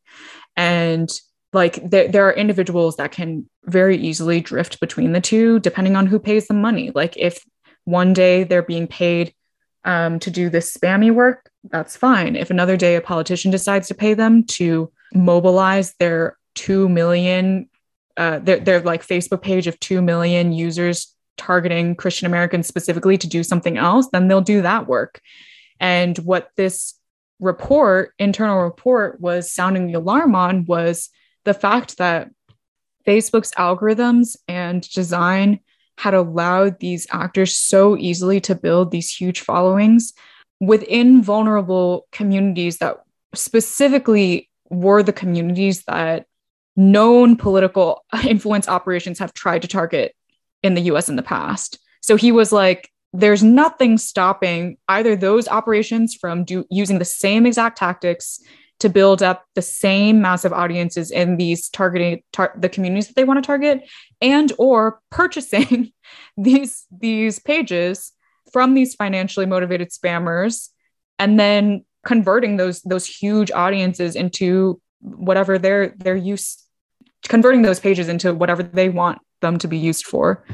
And like, there are individuals that can very easily drift between the two, depending on who pays them money. Like if one day they're being paid to do this spammy work, that's fine. If another day a politician decides to pay them to mobilize their 2 million, their like Facebook page of 2 million users targeting Christian Americans specifically to do something else, then they'll do that work. And what this internal report was sounding the alarm on was the fact that Facebook's algorithms and design had allowed these actors so easily to build these huge followings within vulnerable communities that specifically were the communities that known political influence operations have tried to target in the US in the past. So he was like, there's nothing stopping either those operations from using the same exact tactics to build up the same massive audiences in these targeting the communities that they want to target, and or purchasing these pages from these financially motivated spammers and then converting those huge audiences into whatever their use, converting those pages into whatever they want them to be used for.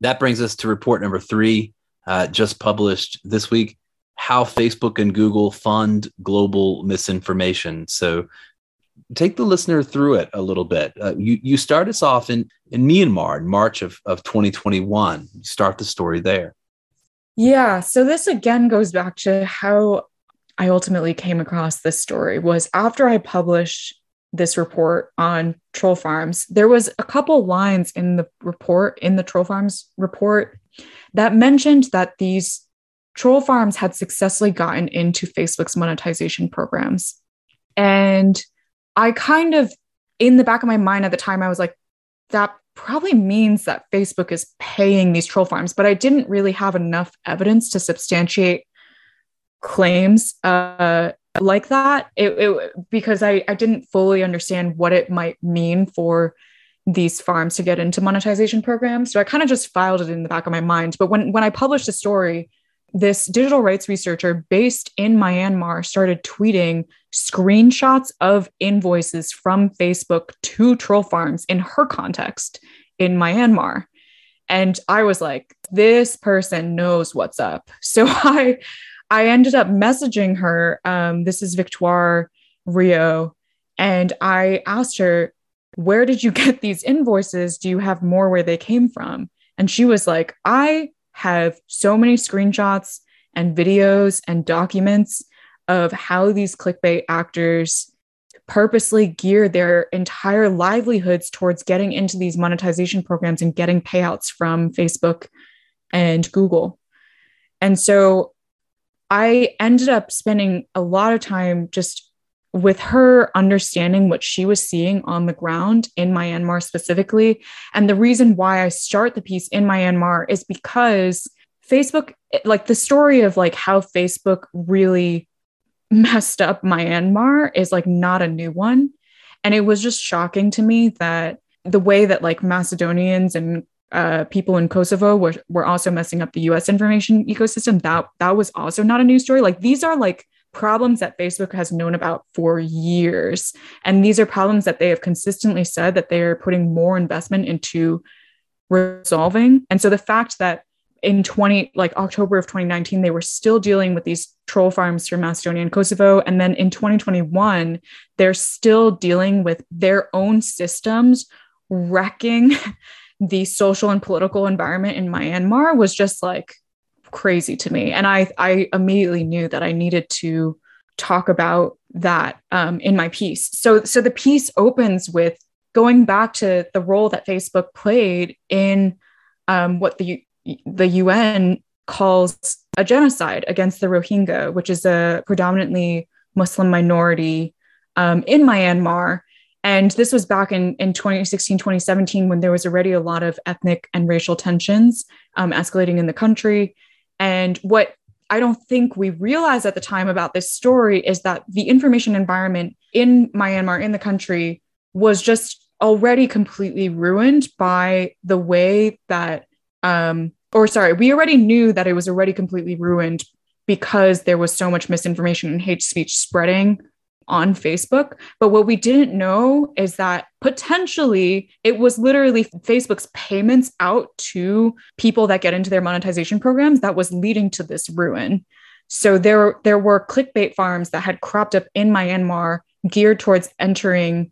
That brings us to report number 3, just published this week, How Facebook and Google Fund Global Misinformation. So take the listener through it a little bit. You start us off in Myanmar in March of 2021. You start the story there. Yeah. So this again goes back to how I ultimately came across this story. Was after I published this report on troll farms, there was a couple lines in the report, in the troll farms report, that mentioned that these troll farms had successfully gotten into Facebook's monetization programs. And I kind of, in the back of my mind at the time, I was like, that probably means that Facebook is paying these troll farms, but I didn't really have enough evidence to substantiate claims like that, because I didn't fully understand what it might mean for these farms to get into monetization programs. So I kind of just filed it in the back of my mind. But when I published the story, this digital rights researcher based in Myanmar started tweeting screenshots of invoices from Facebook to troll farms in her context in Myanmar. And I was like, this person knows what's up. So I ended up messaging her. This is Victoire Rio. And I asked her, where did you get these invoices? Do you have more where they came from? And she was like, I have so many screenshots and videos and documents of how these clickbait actors purposely gear their entire livelihoods towards getting into these monetization programs and getting payouts from Facebook and Google. And so I ended up spending a lot of time just with her, understanding what she was seeing on the ground in Myanmar specifically. And the reason why I start the piece in Myanmar is because Facebook, like the story of like how Facebook really messed up Myanmar is like not a new one. And it was just shocking to me that the way that like Macedonians and people in Kosovo were also messing up the US information ecosystem. That was also not a news story. Like these are like problems that Facebook has known about for years. And these are problems that they have consistently said that they are putting more investment into resolving. And so the fact that in October of 2019, they were still dealing with these troll farms from Macedonia and Kosovo. And then in 2021, they're still dealing with their own systems wrecking the social and political environment in Myanmar was just like crazy to me. And I immediately knew that I needed to talk about that in my piece. So the piece opens with going back to the role that Facebook played in what the UN calls a genocide against the Rohingya, which is a predominantly Muslim minority in Myanmar. And this was back in 2016, 2017, when there was already a lot of ethnic and racial tensions escalating in the country. And what I don't think we realized at the time about this story is that the information environment in Myanmar, in the country, was just already completely ruined by the way that we already knew that it was already completely ruined because there was so much misinformation and hate speech spreading on Facebook. But what we didn't know is that potentially it was literally Facebook's payments out to people that get into their monetization programs that was leading to this ruin. So there were clickbait farms that had cropped up in Myanmar geared towards entering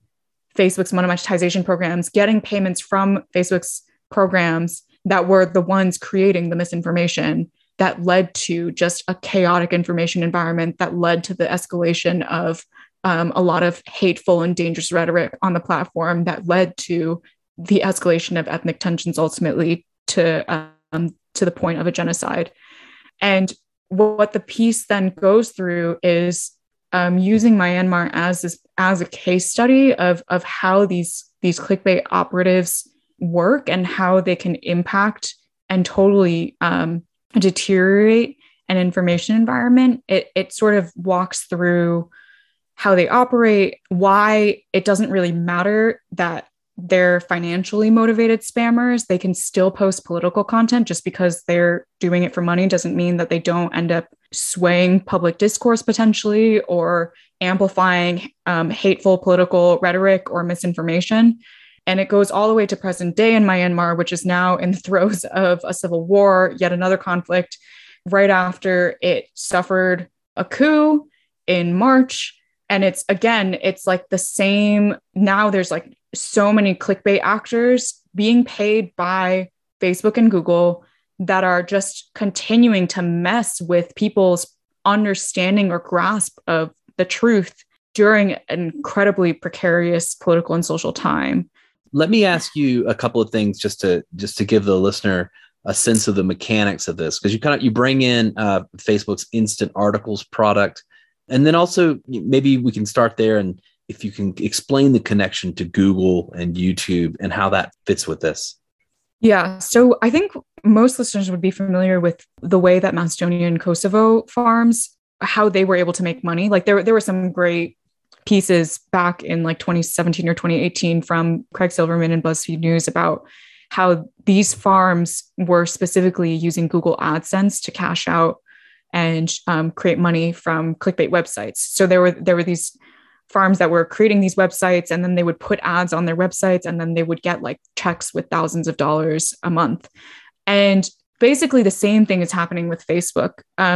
Facebook's monetization programs, getting payments from Facebook's programs that were the ones creating the misinformation that led to just a chaotic information environment that led to the escalation of a lot of hateful and dangerous rhetoric on the platform that led to the escalation of ethnic tensions, ultimately to the point of a genocide. And what the piece then goes through is using Myanmar as a case study of how these clickbait operatives work and how they can impact and totally deteriorate an information environment. It sort of walks through how they operate, why it doesn't really matter that they're financially motivated spammers. They can still post political content. Just because they're doing it for money doesn't mean that they don't end up swaying public discourse potentially or amplifying hateful political rhetoric or misinformation. And it goes all the way to present day in Myanmar, which is now in the throes of a civil war, yet another conflict, right after it suffered a coup in March. And it's like the same. Now there's like so many clickbait actors being paid by Facebook and Google that are just continuing to mess with people's understanding or grasp of the truth during an incredibly precarious political and social time. Let me ask you a couple of things just to give the listener a sense of the mechanics of this, because you bring in Facebook's Instant Articles product, and then also maybe we can start there, and if you can explain the connection to Google and YouTube and how that fits with this. Yeah, so I think most listeners would be familiar with the way that Macedonia and Kosovo farms, how they were able to make money. Like there were some great pieces back in like 2017 or 2018 from Craig Silverman and BuzzFeed News about how these farms were specifically using Google AdSense to cash out and create money from clickbait websites. So there were these farms that were creating these websites, and then they would put ads on their websites, and then they would get like checks with thousands of dollars a month. And basically the same thing is happening with Facebook.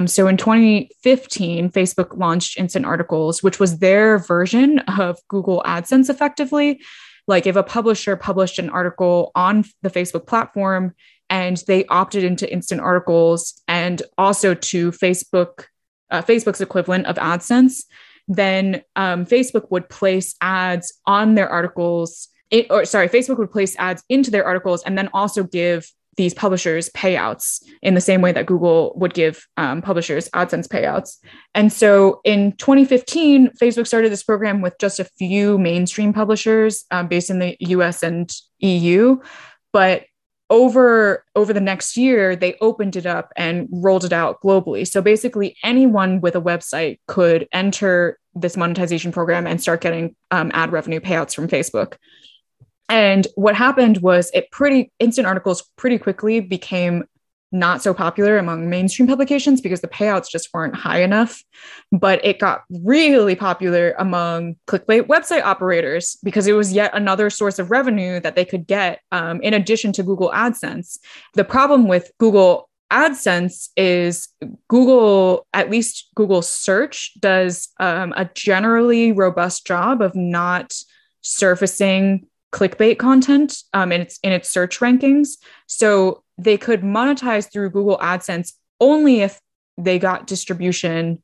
So in 2015, Facebook launched Instant Articles, which was their version of Google AdSense effectively. Like if a publisher published an article on the Facebook platform and they opted into Instant Articles and also to Facebook's equivalent of AdSense, then Facebook would place ads on their articles. Facebook would place ads into their articles and then also give these publishers payouts in the same way that Google would give publishers AdSense payouts. And so in 2015, Facebook started this program with just a few mainstream publishers based in the US and EU. But over the next year, they opened it up and rolled it out globally. So basically anyone with a website could enter this monetization program and start getting ad revenue payouts from Facebook. And what happened was Instant Articles pretty quickly became not so popular among mainstream publications because the payouts just weren't high enough. But it got really popular among clickbait website operators because it was yet another source of revenue that they could get in addition to Google AdSense. The problem with Google AdSense is Google, at least Google search, does a generally robust job of not surfacing clickbait content in its search rankings. So they could monetize through Google AdSense only if they got distribution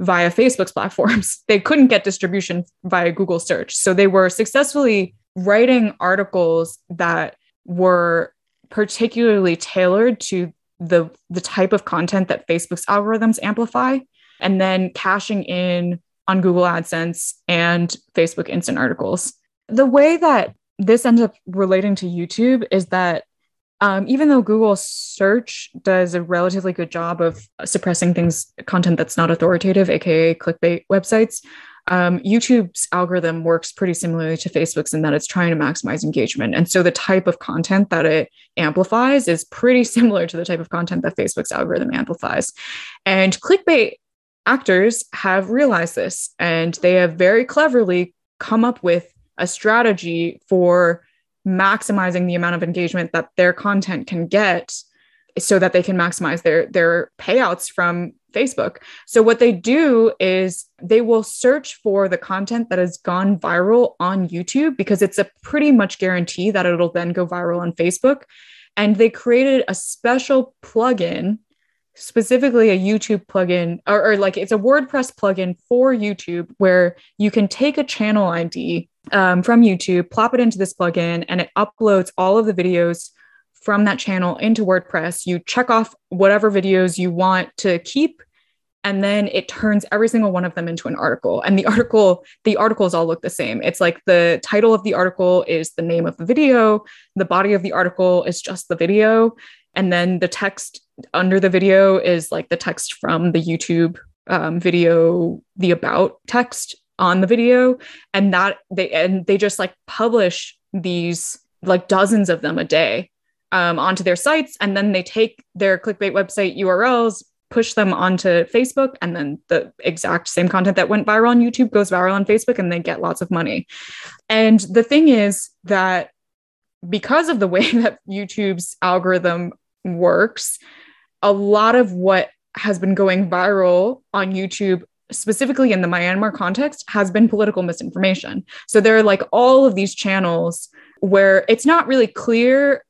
via Facebook's platforms. They couldn't get distribution via Google search. So they were successfully writing articles that were particularly tailored to the type of content that Facebook's algorithms amplify, and then cashing in on Google AdSense and Facebook Instant Articles. The way that this ends up relating to YouTube is that even though Google search does a relatively good job of suppressing content that's not authoritative, aka clickbait websites, YouTube's algorithm works pretty similarly to Facebook's in that it's trying to maximize engagement. And so the type of content that it amplifies is pretty similar to the type of content that Facebook's algorithm amplifies. And clickbait actors have realized this, and they have very cleverly come up with a strategy for maximizing the amount of engagement that their content can get so that they can maximize their payouts from Facebook. So what they do is they will search for the content that has gone viral on YouTube because it's a pretty much guarantee that it'll then go viral on Facebook. And they created a special plugin, specifically a YouTube plugin, or like it's a WordPress plugin for YouTube where you can take a channel ID from YouTube, plop it into this plugin, and it uploads all of the videos from that channel into WordPress. You check off whatever videos you want to keep, and then it turns every single one of them into an article. And the articles all look the same. It's like the title of the article is the name of the video. The body of the article is just the video. And then the text under the video is like the text from the YouTube video, the about text on the video. And they just like publish these like dozens of them a day onto their sites. And then they take their clickbait website URLs, push them onto Facebook. And then the exact same content that went viral on YouTube goes viral on Facebook, and they get lots of money. And the thing is that because of the way that YouTube's algorithm works, a lot of what has been going viral on YouTube, specifically in the Myanmar context, has been political misinformation. So there are like all of these channels where it's not really clear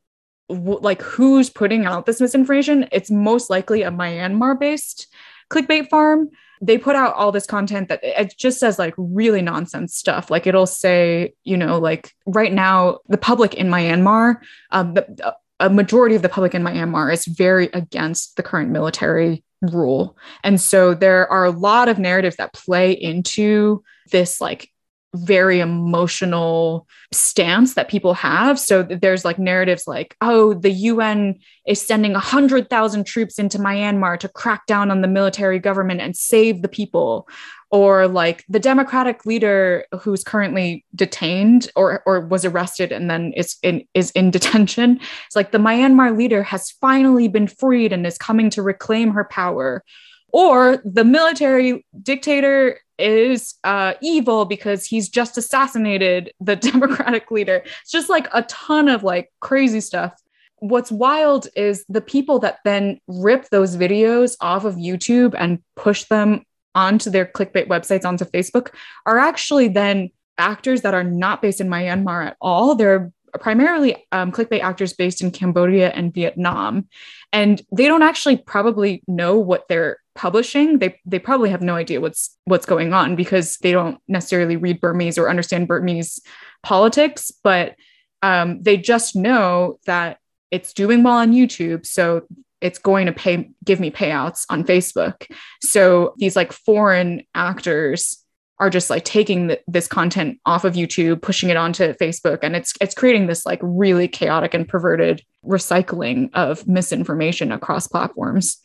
like who's putting out this misinformation. It's most likely a Myanmar-based clickbait farm. They put out all this content that it just says like really nonsense stuff. Like it'll say, you know, like right now the public in Myanmar, a majority of the public in Myanmar is very against the current military rule. And so there are a lot of narratives that play into this like very emotional stance that people have. So there's like narratives like, oh, the UN is sending 100,000 troops into Myanmar to crack down on the military government and save the people. Or like the democratic leader who's currently detained or was arrested and then is in detention. It's like the Myanmar leader has finally been freed and is coming to reclaim her power. Or the military dictator is evil because he's just assassinated the democratic leader. It's just like a ton of like crazy stuff. What's wild is the people that then rip those videos off of YouTube and push them onto their clickbait websites, onto Facebook, are actually then actors that are not based in Myanmar at all. They're primarily clickbait actors based in Cambodia and Vietnam. And they don't actually probably know what they're publishing. They probably have no idea what's going on because they don't necessarily read Burmese or understand Burmese politics, but they just know that it's doing well on YouTube. So it's going to give me payouts on Facebook. So these like foreign actors are just like taking this content off of YouTube, pushing it onto Facebook. And it's creating this like really chaotic and perverted recycling of misinformation across platforms.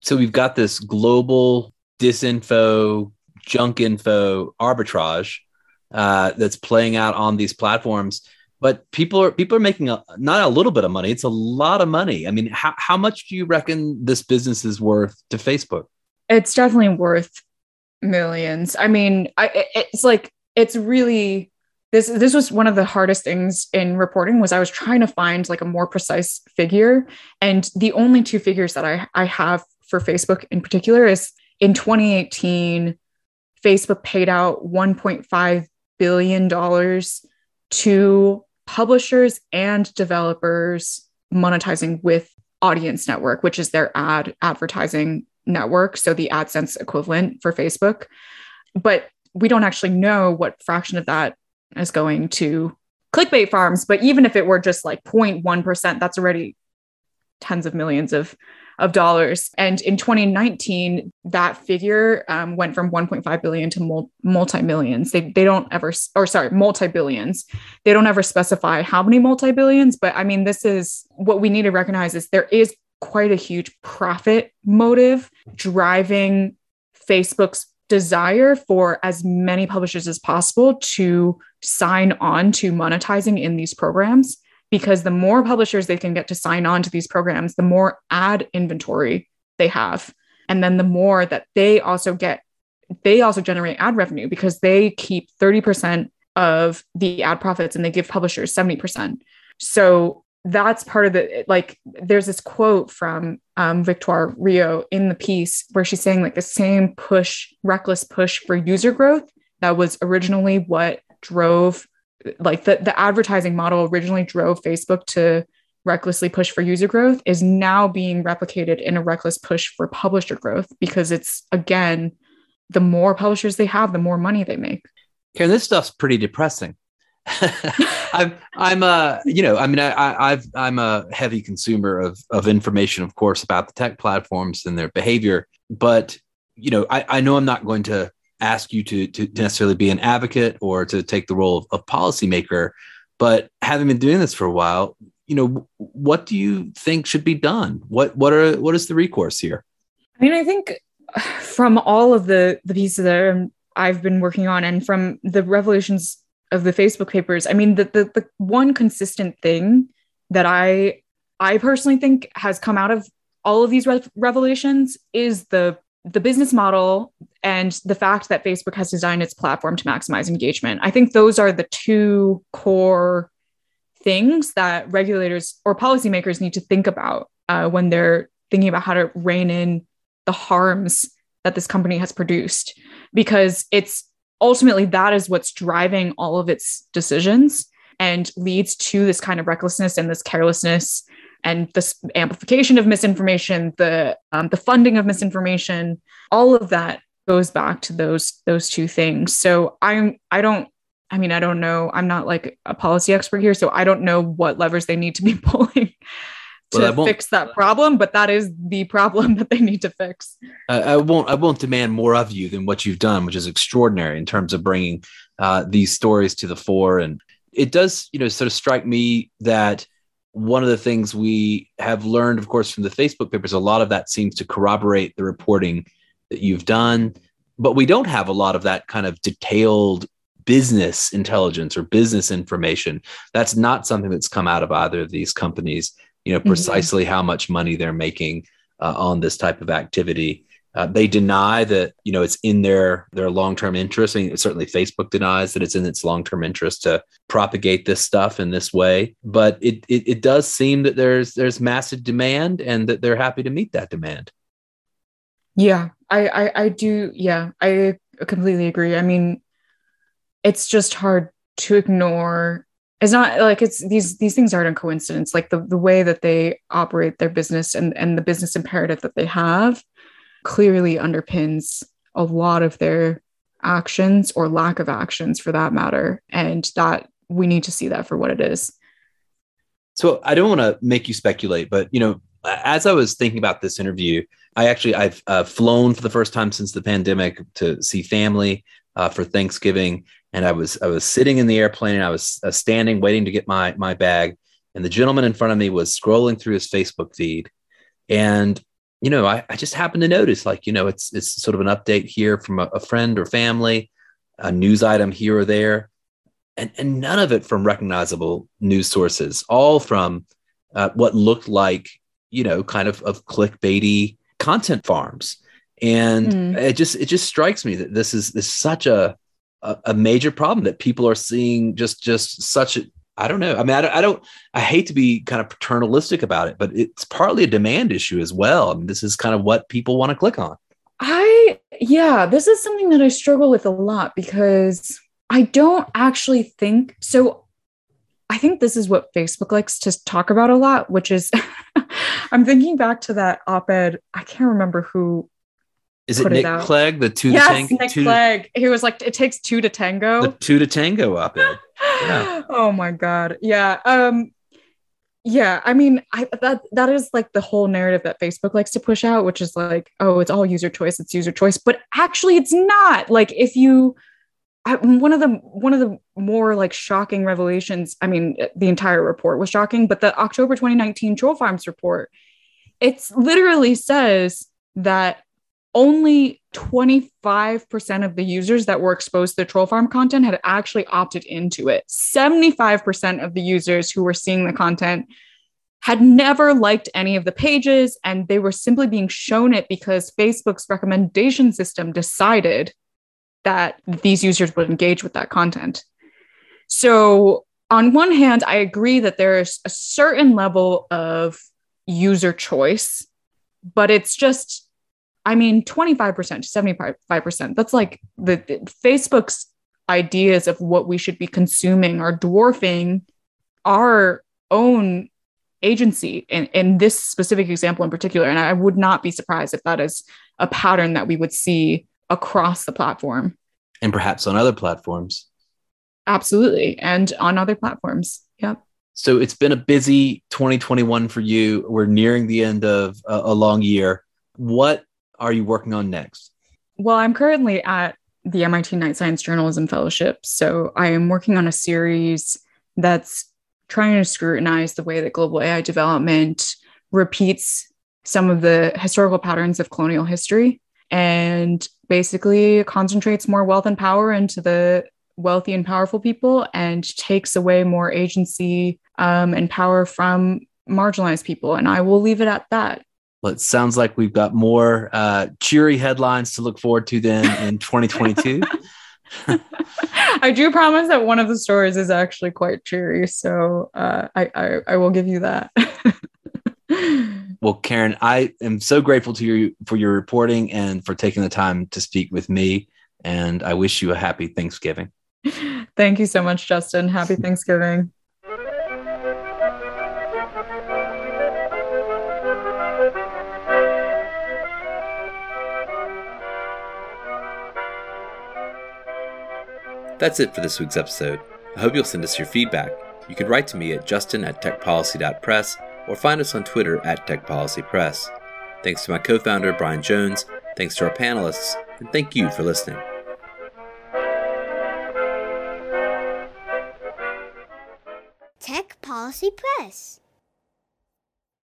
So we've got this global disinfo, junk info arbitrage that's playing out on these platforms. But people are making not a little bit of money. It's a lot of money. I mean, how much do you reckon this business is worth to Facebook? It's definitely worth millions. I mean, this was one of the hardest things in reporting was I was trying to find like a more precise figure. And the only two figures that I have for Facebook in particular is in 2018, Facebook paid out $1.5 billion to publishers and developers monetizing with Audience Network, which is their advertising network. So the AdSense equivalent for Facebook. But we don't actually know what fraction of that is going to clickbait farms. But even if it were just like 0.1%, that's already tens of millions of dollars. And in 2019, that figure went from 1.5 billion to multi-millions. Multi-billions. They don't ever specify how many multi-billions, but I mean, this is what we need to recognize is there is quite a huge profit motive driving Facebook's desire for as many publishers as possible to sign on to monetizing in these programs, because the more publishers they can get to sign on to these programs, the more ad inventory they have. And then the more that they also generate ad revenue, because they keep 30% of the ad profits and they give publishers 70%. So that's part of the, like, there's this quote from Victoire Rio in the piece where she's saying like the same reckless push for user growth that was originally what drove, like the advertising model originally drove Facebook to recklessly push for user growth is now being replicated in a reckless push for publisher growth, because it's, again, the more publishers they have, the more money they make. Karen, this stuff's pretty depressing. I'm a heavy consumer of information, of course, about the tech platforms and their behavior. But, you know, I know I'm not going to ask you to necessarily be an advocate or to take the role of policymaker, but having been doing this for a while, you know, what do you think should be done? What is the recourse here? I mean, I think from all of the pieces that I've been working on and from the revelations of the Facebook papers, I mean, the one consistent thing that I personally think has come out of all of these revelations is the business model and the fact that Facebook has designed its platform to maximize engagement. I think those are the two core things that regulators or policymakers need to think about when they're thinking about how to rein in the harms that this company has produced, because it's ultimately that is what's driving all of its decisions and leads to this kind of recklessness and this carelessness and this amplification of misinformation, the funding of misinformation. All of that goes back to those two things. So I don't know. I'm not like a policy expert here, so I don't know what levers they need to be pulling to fix that problem, but that is the problem that they need to fix. I won't demand more of you than what you've done, which is extraordinary in terms of bringing these stories to the fore. And it does, you know, sort of strike me that one of the things we have learned, of course, from the Facebook papers, a lot of that seems to corroborate the reporting that you've done, but we don't have a lot of that kind of detailed business intelligence or business information. That's not something that's come out of either of these companies, you know, precisely how much money they're making on this type of activity. They deny that, you know, it's in their long-term interest. I mean, certainly Facebook denies that it's in its long-term interest to propagate this stuff in this way. But it does seem that there's massive demand and that they're happy to meet that demand. Yeah, I do. Yeah, I completely agree. I mean, it's just hard to ignore. It's not like it's these things aren't a coincidence. Like the way that they operate their business and the business imperative that they have clearly underpins a lot of their actions, or lack of actions for that matter. And that we need to see that for what it is. So I don't want to make you speculate, but, you know, as I was thinking about this interview, I've flown for the first time since the pandemic to see family for Thanksgiving. And I was sitting in the airplane and I was standing, waiting to get my bag. And the gentleman in front of me was scrolling through his Facebook feed. And you know, I just happened to notice, like, you know, it's sort of an update here from a friend or family, a news item here or there. and none of it from recognizable news sources, all from what looked like, you know, kind of clickbaity content farms. And it just strikes me that this is such a major problem that people are seeing just such, I don't know. I mean, I hate to be kind of paternalistic about it, but it's partly a demand issue as well. I mean, this is kind of what people want to click on. This is something that I struggle with a lot because I don't actually think so. I think this is what Facebook likes to talk about a lot, which is I'm thinking back to that op-ed. I can't remember who. Is it Nick Clegg? Nick Clegg. He was like, it takes two to tango. The two to tango op-ed. Yeah. Oh my God. Yeah. I mean, that is like the whole narrative that Facebook likes to push out, which is like, oh, it's all user choice. It's user choice. But actually it's not. Like one of the more like shocking revelations, I mean, the entire report was shocking, but the October 2019 Troll Farms report, it literally says that only 25% of the users that were exposed to the troll farm content had actually opted into it. 75% of the users who were seeing the content had never liked any of the pages, and they were simply being shown it because Facebook's recommendation system decided that these users would engage with that content. So on one hand, I agree that there is a certain level of user choice, but it's just, I mean, 25% to 75%. That's like the Facebook's ideas of what we should be consuming are dwarfing our own agency in this specific example in particular. And I would not be surprised if that is a pattern that we would see across the platform. And perhaps on other platforms. Absolutely. And on other platforms. Yep. So it's been a busy 2021 for you. We're nearing the end of a long year. What are you working on next? Well, I'm currently at the MIT Night Science Journalism Fellowship. So I am working on a series that's trying to scrutinize the way that global AI development repeats some of the historical patterns of colonial history and basically concentrates more wealth and power into the wealthy and powerful people and takes away more agency and power from marginalized people. And I will leave it at that. Well, it sounds like we've got more cheery headlines to look forward to then in 2022. I do promise that one of the stories is actually quite cheery. So I will give you that. Well, Karen, I am so grateful to you for your reporting and for taking the time to speak with me. And I wish you a happy Thanksgiving. Thank you so much, Justin. Happy Thanksgiving. That's it for this week's episode. I hope you'll send us your feedback. You can write to me at justin@techpolicy.press or find us on Twitter @techpolicypress. Thanks to my co-founder, Brian Jones, thanks to our panelists, and thank you for listening. Tech Policy Press.